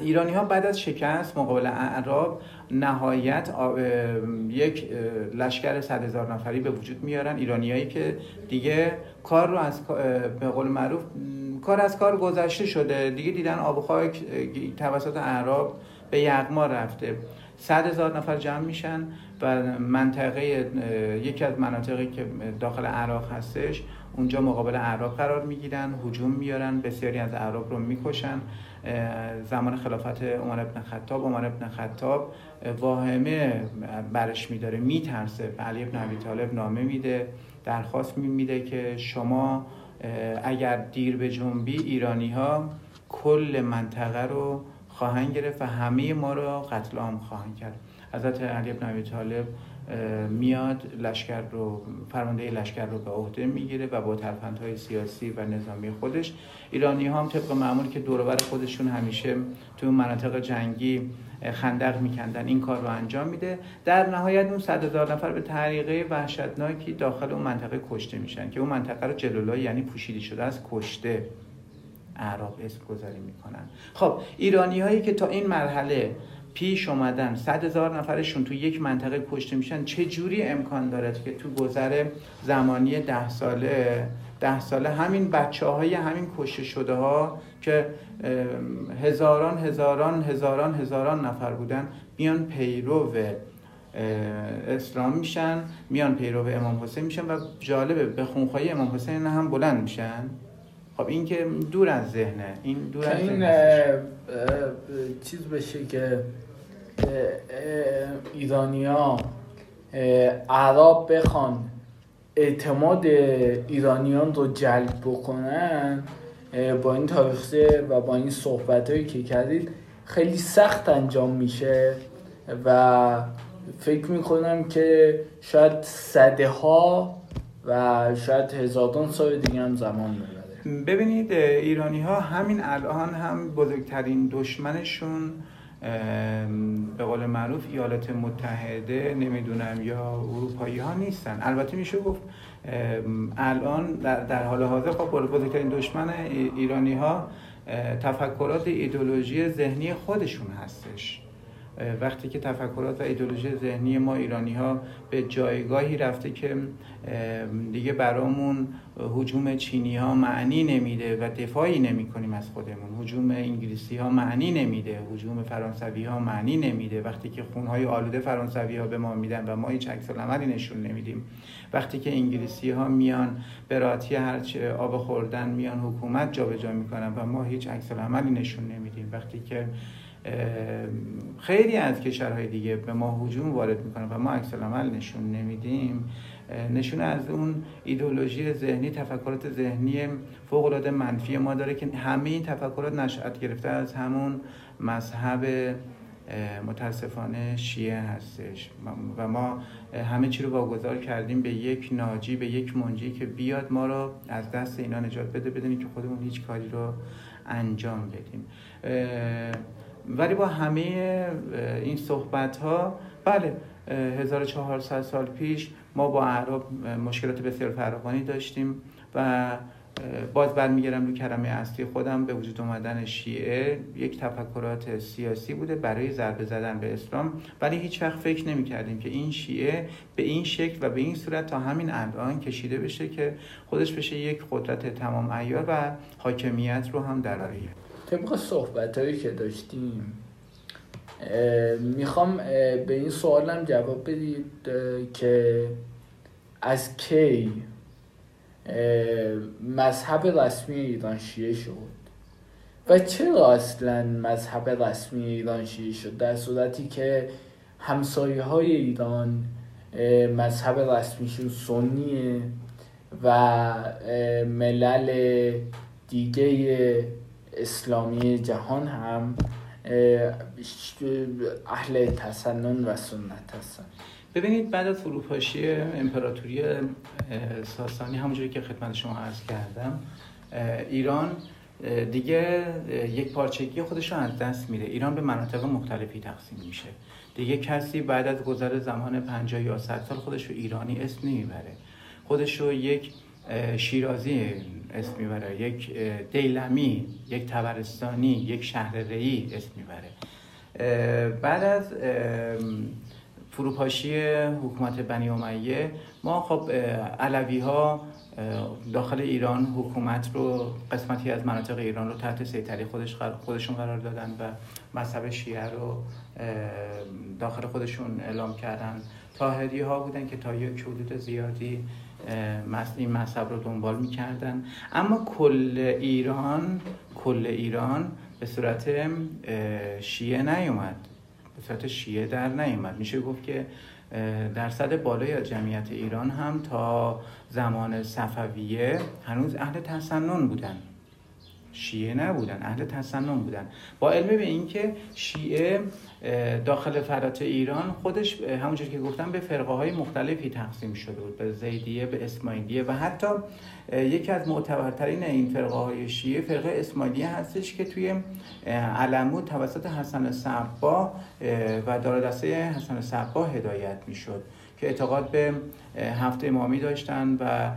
ایرانی ها بعد از شکست مقابل اعراب نهایت یک لشکر صد هزار نفری به وجود میارن، ایرانیایی که دیگه کار رو از به قول معروف کار از کار گذشته شده، دیگه دیدن آب و خاک توسط اعراب به یغما رفته. صد هزار نفر جمع میشن و منطقه یکی از مناطقی که داخل عراق هستش اونجا مقابل اعراب قرار میگیرن، هجوم میارن، بسیاری از اعراب رو میکشن. زمان خلافت عمر بن خطاب عمر بن خطاب واهمه برش میداره، میترسه، علی بن ابی طالب نامه میده، درخواست میده که شما اگر دیر به جنبی ایرانی ها کل منطقه رو خواهند گرفت و همه ما رو قتل عام خواهند کرد. حضرت علی بن ابی طالب میاد لشکر رو، فرمانده لشکر رو به عهده میگیره و با ترفندهای سیاسی و نظامی خودش، ایرانی ها هم طبق معمول که دور و بر خودشون همیشه تو مناطق جنگی خندق میکندن، این کار رو انجام میده. در نهایت اون صدهزار نفر به طریقه وحشتناکی داخل اون منطقه کشته میشن که اون منطقه رو جلولای، یعنی پوشیده شده از کشته، اعراب اسم گذاری میکنن. خب ایرانی هایی که تا این مرحله پیش اومدن، صد هزار نفرشون تو یک منطقه کشته میشن، چه جوری امکان دارد که تو گذر زمانی ده ساله ده ساله همین بچه های همین کشته شده ها که هزاران هزاران هزاران هزاران نفر بودن بیان پیرو اسلام میشن، میان پیرو امام حسین میشن و جالبه به خونخواهی امام حسین هم بلند میشن؟ خب این که دور از ذهنه، این دور از ذهن چیز بشه که ایرانیا عرب بخوان اعتماد ایرانیان رو جلب بکنن، با این تاریخچه و با این صحبتایی که کردید خیلی سخت انجام میشه و فکر میکنم که شاید صده ها و شاید هزاران سال دیگه هم زمان میبره. ببینید ایرانی ها همین الان هم بزرگترین دشمنشون به قول معروف ایالات متحده، نمیدونم، یا اروپایی ها نیستن. البته میشه گفت الان در حال حاضر خب بزرگترین دشمن ایرانی ها تفکرات ایدئولوژی ذهنی خودشون هستش. وقتی که تفکرات و ایدئولوژی ذهنی ما ایرانی ها به جایگاهی رفته که دیگه برامون هجوم چینی ها معنی نمیده و دفاعی نمی کنیم از خودمون، هجوم انگلیسی ها معنی نمیده، هجوم فرانسوی ها معنی نمیده، وقتی که خونهای آلوده فرانسوی ها به ما میدن و ما هیچ عکس العملی نشون نمیدیم، وقتی که انگلیسی ها میان به راحتی هرچه آب خوردن میان حکومت جابجا میکنن و ما هیچ عکس العملی نشون نمیدیم، وقتی که خیلی از کشورهای دیگه به ما هجوم وارد میکنه و ما عکس العمل نشون نمیدیم، نشون از اون ایدئولوژی ذهنی، تفکرات ذهنی فوق العاده منفی ما داره که همه این تفکرات نشأت گرفته از همون مذهب متاسفانه شیعه هستش و ما همه چی رو واگذار کردیم به یک ناجی، به یک منجی که بیاد ما رو از دست اینا نجات بده، بدونیم که خودمون هیچ کاری رو انجام بدیم. ولی با همه این صحبت ها، بله، هزار و چهارصد سال پیش ما با اعراب مشکلات بسیار فراوانی داشتیم و باز برمیگردم روی کلمه اصلی خودم، به وجود آمدن شیعه یک تفکرات سیاسی بوده برای ضربه زدن به اسلام، ولی هیچ وقت فکر نمی کردیم که این شیعه به این شکل و به این صورت تا همین الان کشیده بشه که خودش بشه یک قدرت تمام عیار و حاکمیت رو هم در آریه. طبق صحبت هایی که داشتیم میخوام به این سوالم جواب بدید که از کی مذهب رسمی ایران شیعه شد و چرا اصلا مذهب رسمی ایران شیعه شد در صورتی که همسایه های ایران مذهب رسمیشون سنیه و ملل دیگه اسلامی جهان هم اهل تسنن و سنت هستن؟ ببینید، بعد از فروپاشی امپراتوری ساسانی، همونجوری که خدمت شما عرض کردم، ایران دیگه یک پارچگی خودش رو از دست میده. ایران به مناطق مختلفی تقسیم میشه. دیگه کسی بعد از گذر زمان پنجاه یا صد سال خودش رو ایرانی اسم نمیبره، خودش رو یک شیرازی اسم میبره، یک دیلمی، یک تبرستانی، یک شهررئی اسم میبره. بعد از فروپاشی حکومت بنی امیه، ما خب علوی ها داخل ایران حکومت رو، قسمتی از مناطق ایران رو تحت سیطره خودش خودشون قرار دادن و مذهب شیعه رو داخل خودشون اعلام کردن. طاهری ها بودن که تا یک حدود زیادی این مذهب رو دنبال میکردن، اما کل ایران کل ایران به صورت شیعه نیومد، به صورت شیعه در نیومد. میشه گفت که درصد بالای از جمعیت ایران هم تا زمان صفویه هنوز اهل تسنن بودن شیعه نبودن، اهل تسنن بودن. با علم به این که شیعه داخل فرات ایران خودش همونجور که گفتم به فرقه های مختلفی تقسیم شده بود، به زیدیه، به اسماعیلیه، و حتی یکی از معتبرترین این فرقه های شیعه فرقه اسماعیلیه هستش که توی علمو توسط حسن صبا و دارالدسته حسن صبا هدایت میشد که اعتقاد به هفت امامی داشتن و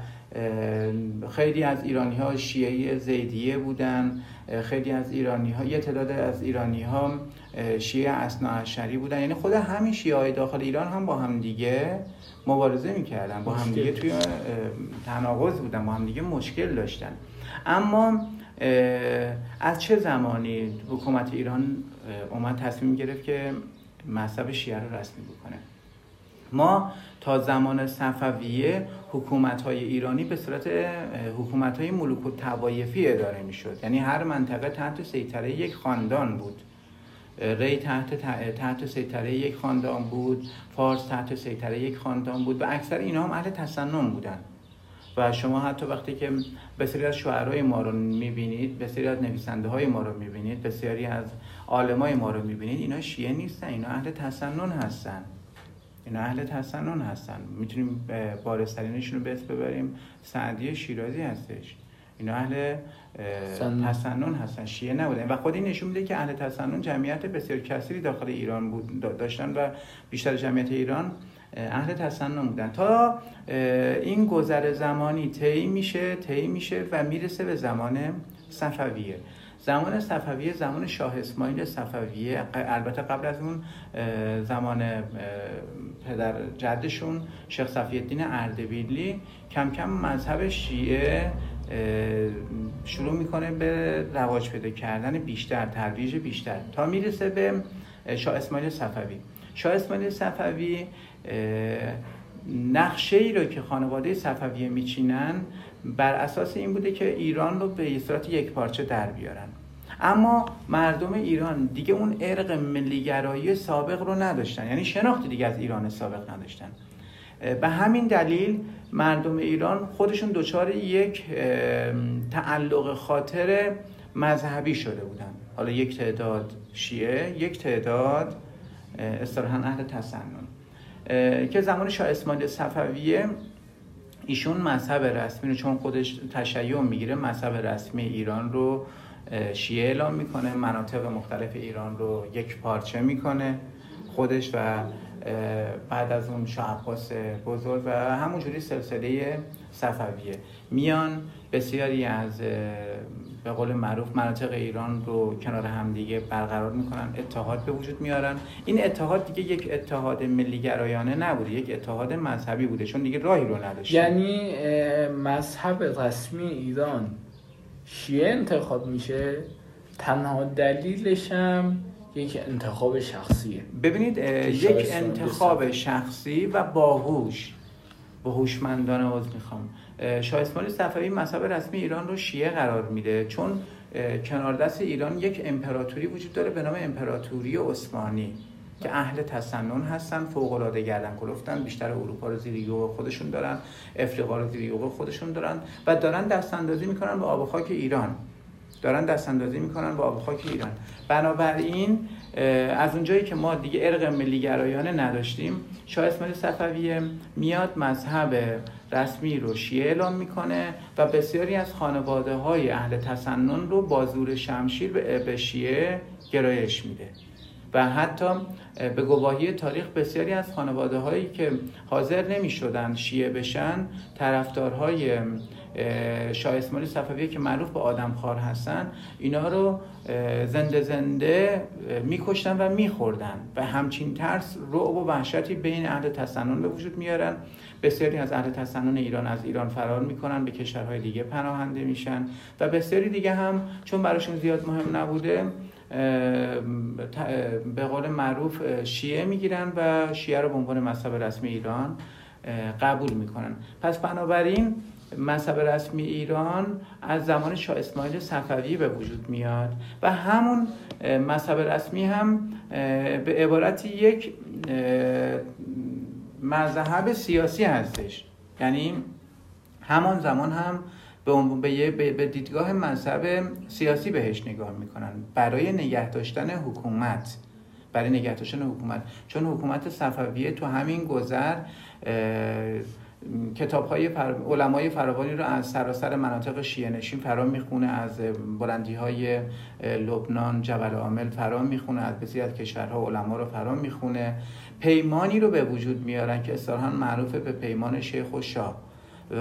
خیلی از ایرانی ها شیعه زیدیه بودن، خیلی از ایرانی ها، یه تعداد از ایرانی ها شیعه اثناعشری بودن. یعنی خود همین شیعه های داخل ایران هم با هم دیگه مبارزه میکردن، با هم دیگه توی تناقض بودن، با هم دیگه مشکل داشتن. اما از چه زمانی حکومت ایران اومد تصمیم گرفت که مذهب شیعه رو رسمی بکنه؟ ما تا زمان صفویه حکومت‌های ایرانی به صورت حکومت‌های ملوک الطوایفی اداره می‌شد، یعنی هر منطقه تحت سیطره یک خاندان بود، ری تحت تحت سیطره یک خاندان بود، فارس تحت سیطره یک خاندان بود و اکثر اینا هم اهل تسنن بودن. و شما حتی وقتی که بسیاری از شاعرای ما رو می‌بینید، بسیاری از نویسنده‌های ما رو می‌بینید، بسیاری از عالمای ما رو می‌بینید، اینا شیعه نیستن، اینا اهل تسنن هستن. اینا اهل تسنن هستن. میتونیم بارزترینشون رو به اسم ببریم، سعدی شیرازی هستش. اینا اهل تسنن هستن، شیعه نبودن. و خود این نشون میده که اهل تسنن جمعیت بسیار کثیری داخل ایران بود داشتن و بیشتر جمعیت ایران اهل تسنن بودن. تا این گذر زمانی طی میشه طی میشه و میرسه به زمان صفویه. زمان صفویه زمان شاه اسماعیل صفویه، البته قبل از اون زمان پدر جدشون شیخ صفی الدین اردبیلی، کم کم مذهب شیعه شروع میکنه به رواج پیدا کردن بیشتر، ترویج بیشتر، تا میرسه به شاه اسماعیل صفوی. شاه اسماعیل صفوی نقشه ای رو که خانواده صفویه میچینن بر اساس این بوده که ایران رو به صورت یک پارچه در بیارن، اما مردم ایران دیگه اون عرق ملیگرایی سابق رو نداشتن، یعنی شناختی دیگه از ایران سابق نداشتن. به همین دلیل مردم ایران خودشون دچار یک تعلق خاطر مذهبی شده بودن، حالا یک تعداد شیعه، یک تعداد اصطلاحاً اهل تسنن، که زمان شاه اسماعیل صفویه ایشون مذهب رسمی رو، چون خودش تشیع میگیره، مذهب رسمی ایران رو شیعه اعلام میکنه، مناطق مختلف ایران رو یک پارچه میکنه خودش، و بعد از اون شاه عباس بزرگ و همونجوری سلسله صفویه میان بسیاری از به قول معروف مناطق ایران رو کنار هم دیگه برقرار میکنن، اتحاد به وجود میارن. این اتحاد دیگه یک اتحاد ملیگرایانه نبوده، یک اتحاد مذهبی بوده، چون دیگه راهی رو نداشت. یعنی مذهب رسمی ایران شیعه انتخاب میشه، تنها دلیلش هم یک انتخاب شخصیه. ببینید یک انتخاب شخصی و باهوش با هوشمندانه باز میخوام. شاه اسماعیل صفوی مذهب رسمی ایران رو شیعه قرار میده، چون کنار دست ایران یک امپراتوری وجود داره به نام امپراتوری عثمانی که اهل تسنن هستن، فوق‌العاده گردن کلفتن، بیشتر اروپا رو زیر یوغ خودشون دارن، افریقا رو زیر یوغ خودشون دارن و دارن دستاندازی میکنن به آب و خاک ایران. دارن دستاندازی میکنن با آب و خاک ایران. بنابراین از اونجایی که ما دیگه ارق ملیگرایانه نداشتیم، شاه اسماعیل صفویه میاد مذهب رسمی رو شیعه اعلام میکنه و بسیاری از خانواده های اهل تسنن رو با زور شمشیر به شیعه گرایش میده و حتی به گواهی تاریخ بسیاری از خانواده هایی که حاضر نمیشدن شیعه بشن، طرفدارهای شاه اسماعیل صفویه که معروف به آدمخوار هستن، اینا رو زنده زنده میکشتن و میخوردن و همچین ترس، رعب و وحشتی بین اهل تسنن به وجود میارن. بسیاری از اهل تسنن ایران از ایران فرار میکنن، به کشورهای دیگه پناهنده میشن و بسیاری دیگه هم چون براشون زیاد مهم نبوده به قول معروف شیعه میگیرن و شیعه رو به عنوان مذهب رسمی ایران قبول میکنن. پس بنابراین مذهب رسمی ایران از زمان شاه اسماعیل صفوی به وجود میاد و همون مذهب رسمی هم به عبارت یک مذهب سیاسی هستش، یعنی همان زمان هم به عنوان به دیدگاه مذهب سیاسی بهش نگاه میکنن برای نگه داشتن حکومت، برای نگه داشتن حکومت. چون حکومت صفویه تو همین گذر کتاب‌های فر... علمای فراوانی رو از سراسر مناطق شیعه نشین فرا میخونه، از بلندی‌های لبنان، جبل عامل فرا میخونه، از بسیاری از کشورها علما رو فرا میخونه. پیمانی رو به وجود میارن که اصطلاحاً معروف به پیمان شیخ و شاه،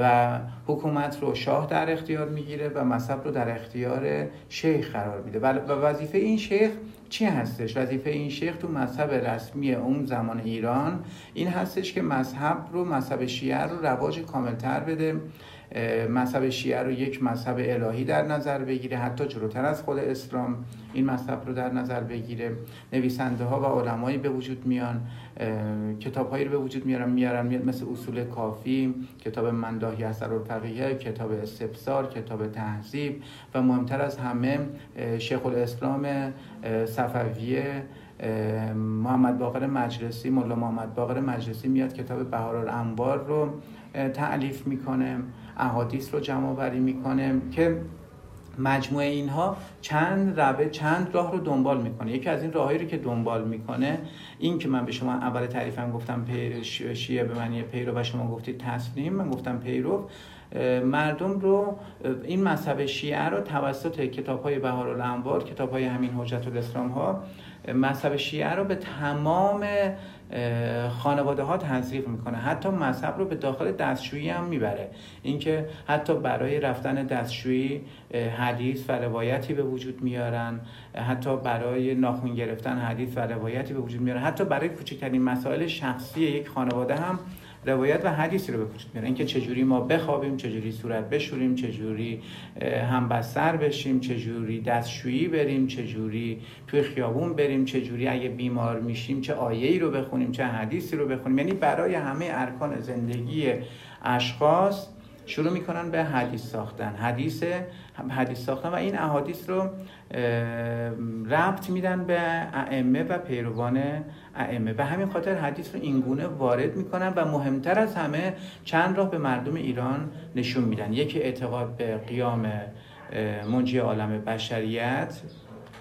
و حکومت رو شاه در اختیار میگیره و مذهب رو در اختیار شیخ قرار میده. و وظیفه این شیخ چی هستش؟ وظیفه این شیخ تو مذهب رسمی اون زمان ایران این هستش که مذهب رو، مذهب شیعه رو رواج کاملتر بده، مذهب شیعه رو یک مذهب الهی در نظر بگیره، حتی جلوتر از خود اسلام این مذهب رو در نظر بگیره. نویسنده ها و علمایی به وجود میان، کتاب هایی رو به وجود میارن میارن مثل اصول کافی، کتاب منداهی اثرالفقیه، کتاب استبصار، کتاب تهذیب، و مهمتر از همه شیخ الاسلام صفویه محمد باقر مجلسی، ملا محمد باقر مجلسی میاد کتاب بهارالانوار رو تألیف میکنه، احادیث رو جمع بری میکنه، که مجموعه اینها چند رابطه چند راه رو دنبال میکنه. یکی از این راهایی رو که دنبال میکنه، این که من به شما اول تعریفم گفتم شیعه به معنی پیرو و شما گفتید تسلیم، من گفتم پیرو، مردم رو این مذهب شیعه رو توسط کتاب‌های بهارالانوار، کتاب‌های همین حجت الاسلام ها، مذهب شیعه رو به تمام خانواده ها تزریق میکنه. حتی مذهب رو به داخل دستشویی هم میبره، اینکه حتی برای رفتن دستشویی حدیث و روایتی به وجود میارن، حتی برای ناخن گرفتن حدیث و روایتی به وجود میارن، حتی برای کوچکترین مسائل شخصی یک خانواده هم روایت و حدیثی رو به وجود میارن، اینکه چجوری ما بخوابیم، چجوری صورت بشوریم، چجوری همبستر بشیم، چجوری دستشویی بریم، چجوری توی خیابون بریم، چجوری اگه بیمار میشیم چه آیه‌ای رو بخونیم، چه حدیثی رو بخونیم. یعنی برای همه ارکان زندگی اشخاص شروع میکنن به حدیث ساختن، حدیث حدیث ساختن، و این احادیث رو ربط میدن به ائمه و پیروان ائمه. به همین خاطر حدیث رو اینگونه وارد میکنن، و مهمتر از همه چند راه به مردم ایران نشون میدن. یکی اعتقاد به قیام منجی عالم بشریت،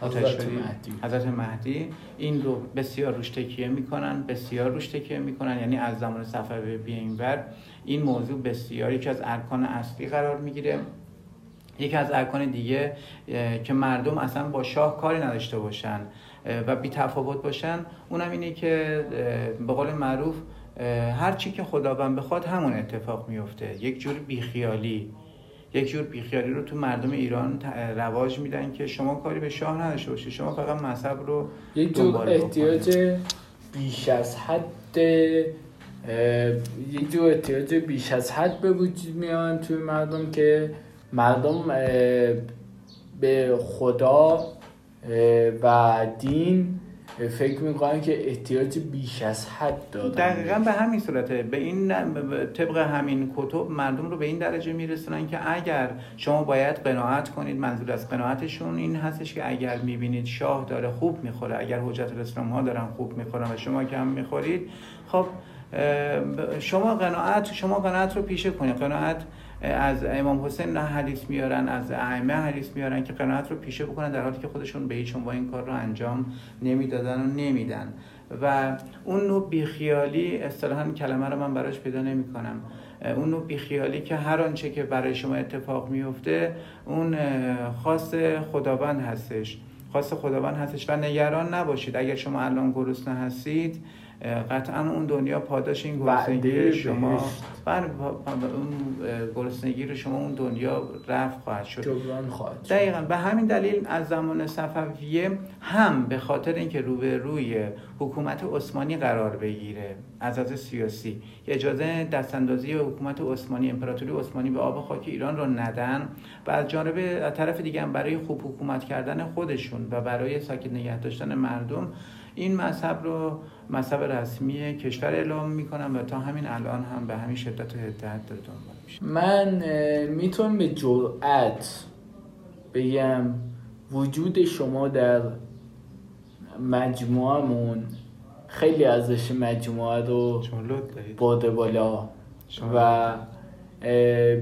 حضرت مهدی. حضرت مهدی این رو بسیار روش تکیه میکنن، بسیار روش تکیه میکنن یعنی از زمان صفویه به اینور این موضوع بسیار یکی از ارکان اصلی قرار میگیره. یکی از ارکان دیگه که مردم اصلا با شاه کاری نداشته باشن و بی تفاوت باشن، اونم اینه که به قول معروف هر چی که خداوند بخواد همون اتفاق میفته. یک جور بیخیالی یک جور بیخیالی رو تو مردم ایران رواج میدن که شما کاری به شاه نداشته باشید، شما فقط مذهب رو یک جور احتیاج بیش از حد یک جور احتیاج بیش از حد به وجود میان توی مردم، که مردم به خدا و دین فکر میکنن که احتیاج بیش از حد دادن. دقیقاً به همین صورته، به این طبق همین کتب مردم رو به این درجه میرسونن که اگر شما باید قناعت کنید. منظور از قناعتشون این هستش که اگر میبینید شاه داره خوب میخوره، اگر حجت الاسلام ها دارن خوب میخورن و شما کم میخورید، خب شما قناعت شما قناعت رو پیشه کنید. قناعت از امام حسین حدیث میارن، از ائمه حدیث میارن که قناعت رو پیشه بکنن، در حالی که خودشون به هیچ عنوان این کار رو انجام نمیدادن و نمیدن. و اون نوع بیخیالی، اصطلاحاً کلمه رو من براش پیدا نمیکنم، اون نوع بیخیالی که هر آنچه که برای شما اتفاق میفته اون خاص خداوند هستش، خاص خداوند هستش و نگران نباشید. اگر شما الان گرسنه هستید، قطعا اون دنیا پاداش این گرسنگی شما، بر گرسنگی رو شما اون دنیا رفع خواهد شد، جبران خواهد شد. دقیقاً به همین دلیل از زمان صفویه هم به خاطر اینکه روبروی حکومت عثمانی قرار بگیره، از از سیاسی اجازه دستاندازی حکومت عثمانی، امپراتوری عثمانی به آب خاک ایران رو ندن، و از جانب از طرف دیگه هم برای خوب حکومت کردن خودشون و برای ساکت نگه داشتن مردم این مذهب رو مذهب رسمی کشور اعلام میکنم، و تا همین الان هم به همین شدت و حدت داره دنبال میشه. من میتونم به جرأت بگم وجود شما در مجموعمون خیلی ازش مجموعه رو برده بالا، و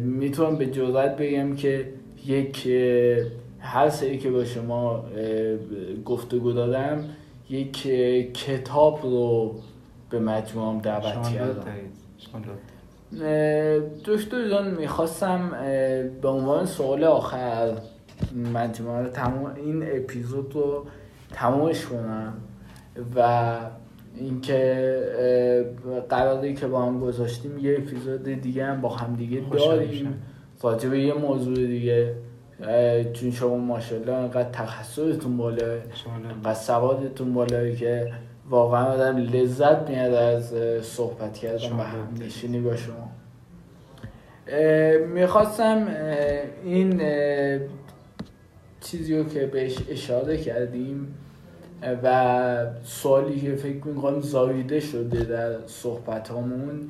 میتونم به جرئت بگم که یک هر سری که با شما گفتگو دادم یک کتاب رو به مجموعم دعوت کردم. دکتر جان میخواستم به عنوان سوال آخر مجموعه رو تمام این اپیزود رو تمامش کنم و اینکه قراری که با هم گذاشتیم یه اپیزود دیگه هم با هم دیگه داریم راجع به یه موضوع دیگه، چون شما ماشاءالله انقدر تخصصتون بالاه و سوادتون بالاه که واقعا آدم لذت میاد از صحبت کردن و هم نشینی با شما. میخواستم این چیزی رو که بهش اشاره کردیم و سوالی که فکر میکنم زایده شده در صحبت همون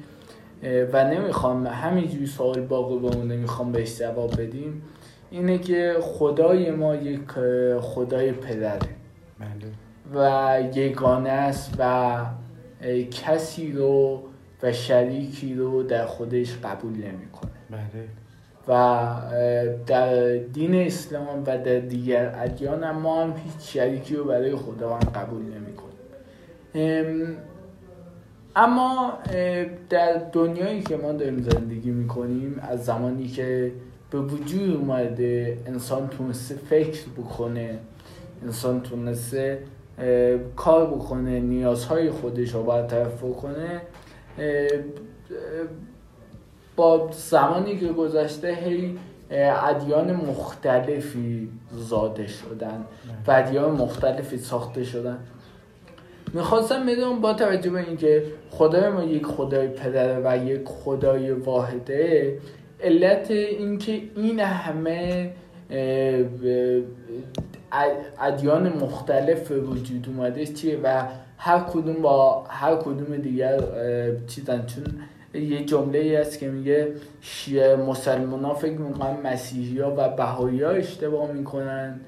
و نمیخوام همینجوری سوال باقی بمونه، میخوام بهش جواب بدیم، اینه که خدای ما یک خدای پدره و یگانه است و کسی رو و شریکی رو در خودش قبول نمیکنه و در دین اسلام و در دیگر ادیان هم ما هم هیچ شریکی رو برای خداوند قبول نمی‌کنیم. اما در دنیایی که ما داریم زندگی می‌کنیم، از زمانی که به وجود اومده انسان تونسته فکر بکنه، انسان تونسته کار بکنه، نیازهای خودش رو برطرف بکنه، با زمانی که گذشته هی ادیان مختلفی زاده شدن و ادیان مختلفی ساخته شدن. میخواستم بدونم با توجه به اینکه خدای ما یک خدای پدره و یک خدای واحده، علت اینکه این همه ادیان مختلف وجود اومده چیه و هر کدوم با هر کدوم دیگر چیزن. چون یه جمله ای است که میگه شیعه مسلمان ها فکر میکنن مسیحی ها و بهایی ها اشتباه میکنن،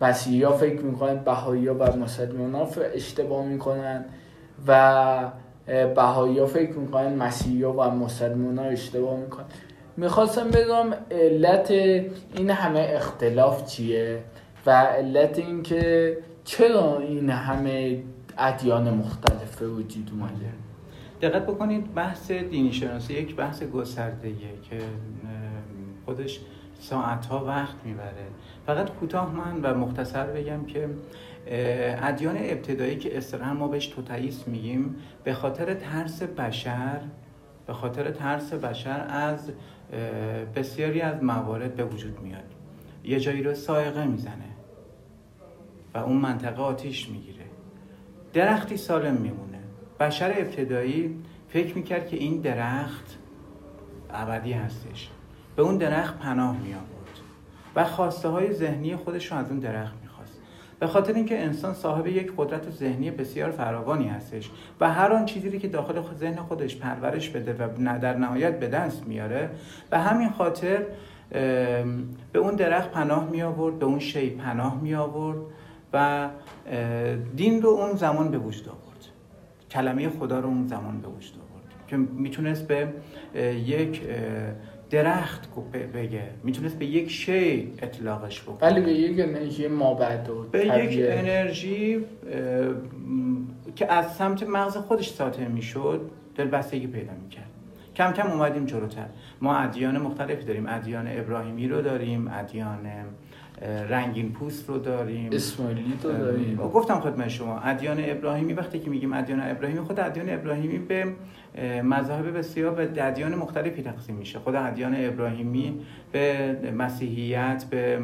مسیحی ها فکر میکنن بهایی ها و مسلمان ها اشتباه میکنن و بهایی ها فکر میکنن مسیحی ها و مسلمان ها اشتباه میکنن. میخواستم بدونم علت این همه اختلاف چیه و علت این که چرا این همه ادیان مختلف وجود اومده. دقت بکنید بحث دینی شناسی یک بحث گسترده‌ایه که خودش ساعت‌ها وقت میبره. فقط کوتاه من و مختصر بگم که ادیان ابتدایی که اصطلاحاً ما بهش توتئیسم میگیم، به خاطر ترس بشر به خاطر ترس بشر از بسیاری از موارد به وجود میاد. یه جایی رو صاعقه میزنه و اون منطقه آتیش میگیره، درختی سالم میمونه. بشر ابتدایی فکر میکرد که این درخت ابدی هستش، به اون درخت پناه می‌آورد و خواسته های ذهنی خودش رو از اون درخت می‌خواست. به خاطر اینکه انسان صاحب یک قدرت ذهنی بسیار فراوانی هستش و هر آن چیزی که داخل ذهن خودش پرورش بده و در نهایت به دست میاره، به همین خاطر به اون درخت پناه می‌آورد، به اون شی پناه می‌آورد و دین رو اون زمان به وجود آورد. کلمه خدا رو اون زمان به وجود آورد که میتونست به یک درخت بگه، میتونست به یک شی اطلاقش بکنه، ولی به یک انرژی مابعد و به طبیعه. یک انرژی که از سمت مغز خودش ساطع میشد، دلبستگی پیدا میکرد. کم کم اومدیم جلوتر، ما ادیان مختلفی داریم، ادیان ابراهیمی رو داریم، ادیان رنگین پوست رو داریم، اسماعیلیت رو داریم. گفتم خدمت شما ادیان ابراهیمی، وقتی که میگیم ادیان ابراهیمی، خود ادیان ابراهیمی به مذاهب بسیار به ادیان مختلفی تقسیم میشه. خود ادیان ابراهیمی به مسیحیت، به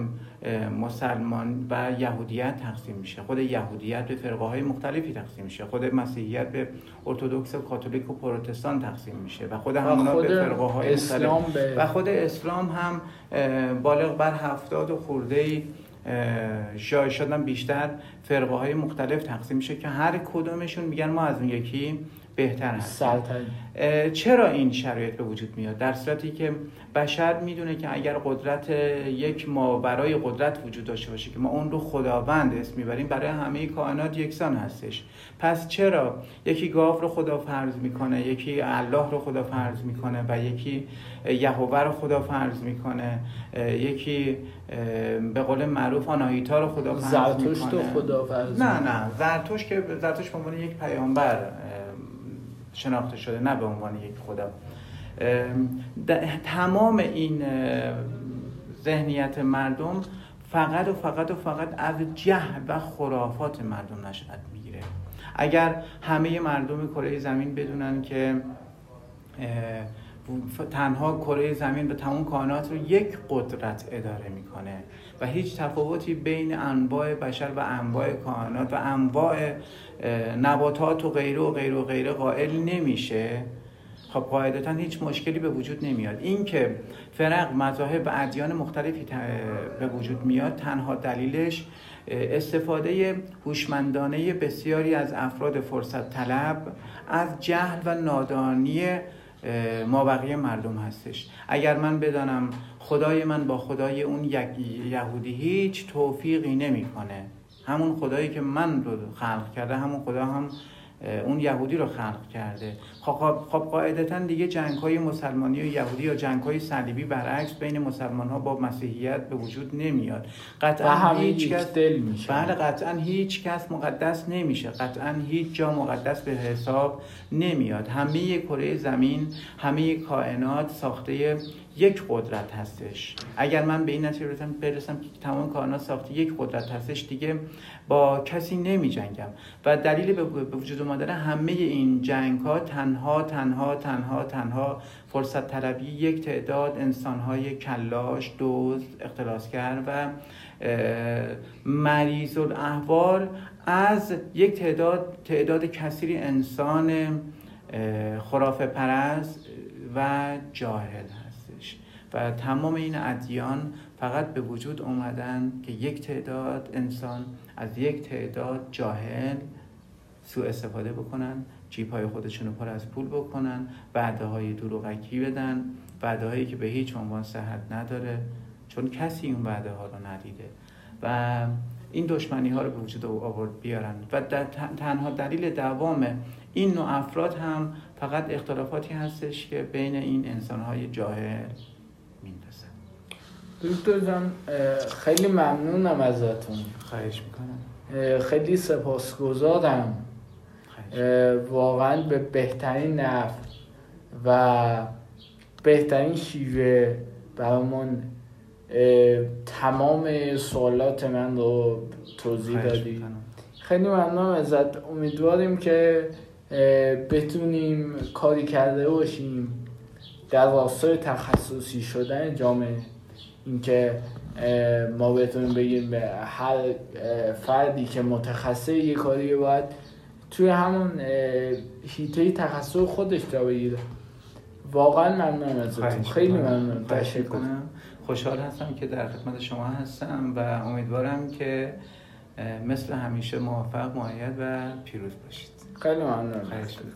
مسلمان و یهودیت تقسیم میشه. خود یهودیت به فرقه های مختلفی تقسیم میشه. خود مسیحیت به ارتدوکس و کاتولیک و پروتستان تقسیم میشه و خود همونا به فرقه های اسلام به... و خود اسلام هم بالغ بر هفتاد و خورده‌ای شایع شدن بیشتر فرقه های مختلف تقسیم میشه که هر کدومشون میگن ما از اون یکی بهتر هستن. چرا این شرایط به وجود میاد؟ در صورتی که بشر میدونه که اگر قدرت یک ماورای قدرت وجود داشته باشه که ما اون رو خداوند اسم میبریم، برای همه کائنات یکسان هستش. پس چرا یکی گاو رو خدا فرض میکنه، یکی الله رو خدا فرض میکنه و یکی یهوه رو خدا فرض میکنه، یکی به قول معروف آناهیتا رو خدا فرض میکنه، زرتشت رو خدا فرض؟ نه نه، زرتشت که زرتشت به عنوان یک پیامبر شناخته شده، نه به عنوان یک خدا. تمام این ذهنیت مردم فقط و فقط و فقط از جهل و خرافات مردم نشأت میگیره. اگر همه مردم کره زمین بدونن که تنها کره زمین به تمام کائنات رو یک قدرت اداره میکنه و هیچ تفاوتی بین انواع بشر و انواع کائنات و انواع نباتات و غیره و غیره و غیره قائل نمیشه، خب قاعدتاً هیچ مشکلی به وجود نمیاد. این که فرق مذاهب و ادیان مختلفی به وجود میاد، تنها دلیلش استفاده هوشمندانه بسیاری از افراد فرصت طلب از جهل و نادانی مابقی مردم هستش. اگر من بدانم خدای من با خدای اون یهودی هیچ توفیقی نمیکنه، همون خدایی که من رو خلق کرده، همون خدا هم اون یهودی رو خلق کرده، خب خب قاعدتاً دیگه جنگ‌های مسلمانی و یهودی یا جنگ‌های صلیبی برعکس بین مسلمان‌ها با مسیحیت به وجود نمیاد. قطعاً هیچ کس دل میشه. بله قطعاً هیچ کس مقدس نمیشه، قطعاً هیچ جا مقدس به حساب نمیاد. همه کره زمین، همه کائنات ساخته یک قدرت هستش. اگر من به این نتیجه برسم که تمام کائنات ساخته یک قدرت هستش، دیگه با کسی نمی جنگم. و دلیل به وجود اومدن همه این جنگ ها تنها تنها تنها تنها فرصت طلبی یک تعداد انسان های کلاش، دزد، اختلاسگر و مریض الاحوال از یک تعداد تعداد کثیری انسان خرافه پرست و جاهل هست. و تمام این ادیان فقط به وجود اومدن که یک تعداد انسان از یک تعداد جاهل سوء استفاده بکنن، جیب‌های خودشونو پر از پول بکنن، وعده‌های دروغکی بدن، وعده‌هایی که به هیچ عنوان صحت نداره، چون کسی اون وعده‌ها رو ندیده و این دشمنی‌ها رو به وجود آورد بیارن. و تنها دلیل دوام این نوع افراد هم فقط اختلافاتی هستش که بین این انسان‌های جاهل میندازم. دکتر جان خیلی ممنونم ازتون. خواهش میکنم. خیلی سپاسگزارم. واقعا به بهترین نحو و بهترین شیوه برامون تمام سوالات من رو توضیح دادی. خیلی ممنونم ازت. امیدواریم که بتونیم کاری کرده باشیم در راستای تخصصی شدن جامعه، اینکه ما بتونیم بگیم به هر فردی که متخصص یک کاری باید توی همون حیطه تخصص خودش جا بگیره. واقعا ممنونم ازتون. خیلی ممنونم. تشکر. خوشحال هستم که در خدمت شما هستم و امیدوارم که مثل همیشه موفق، مؤید و پیروز باشید. خیلی ممنونم.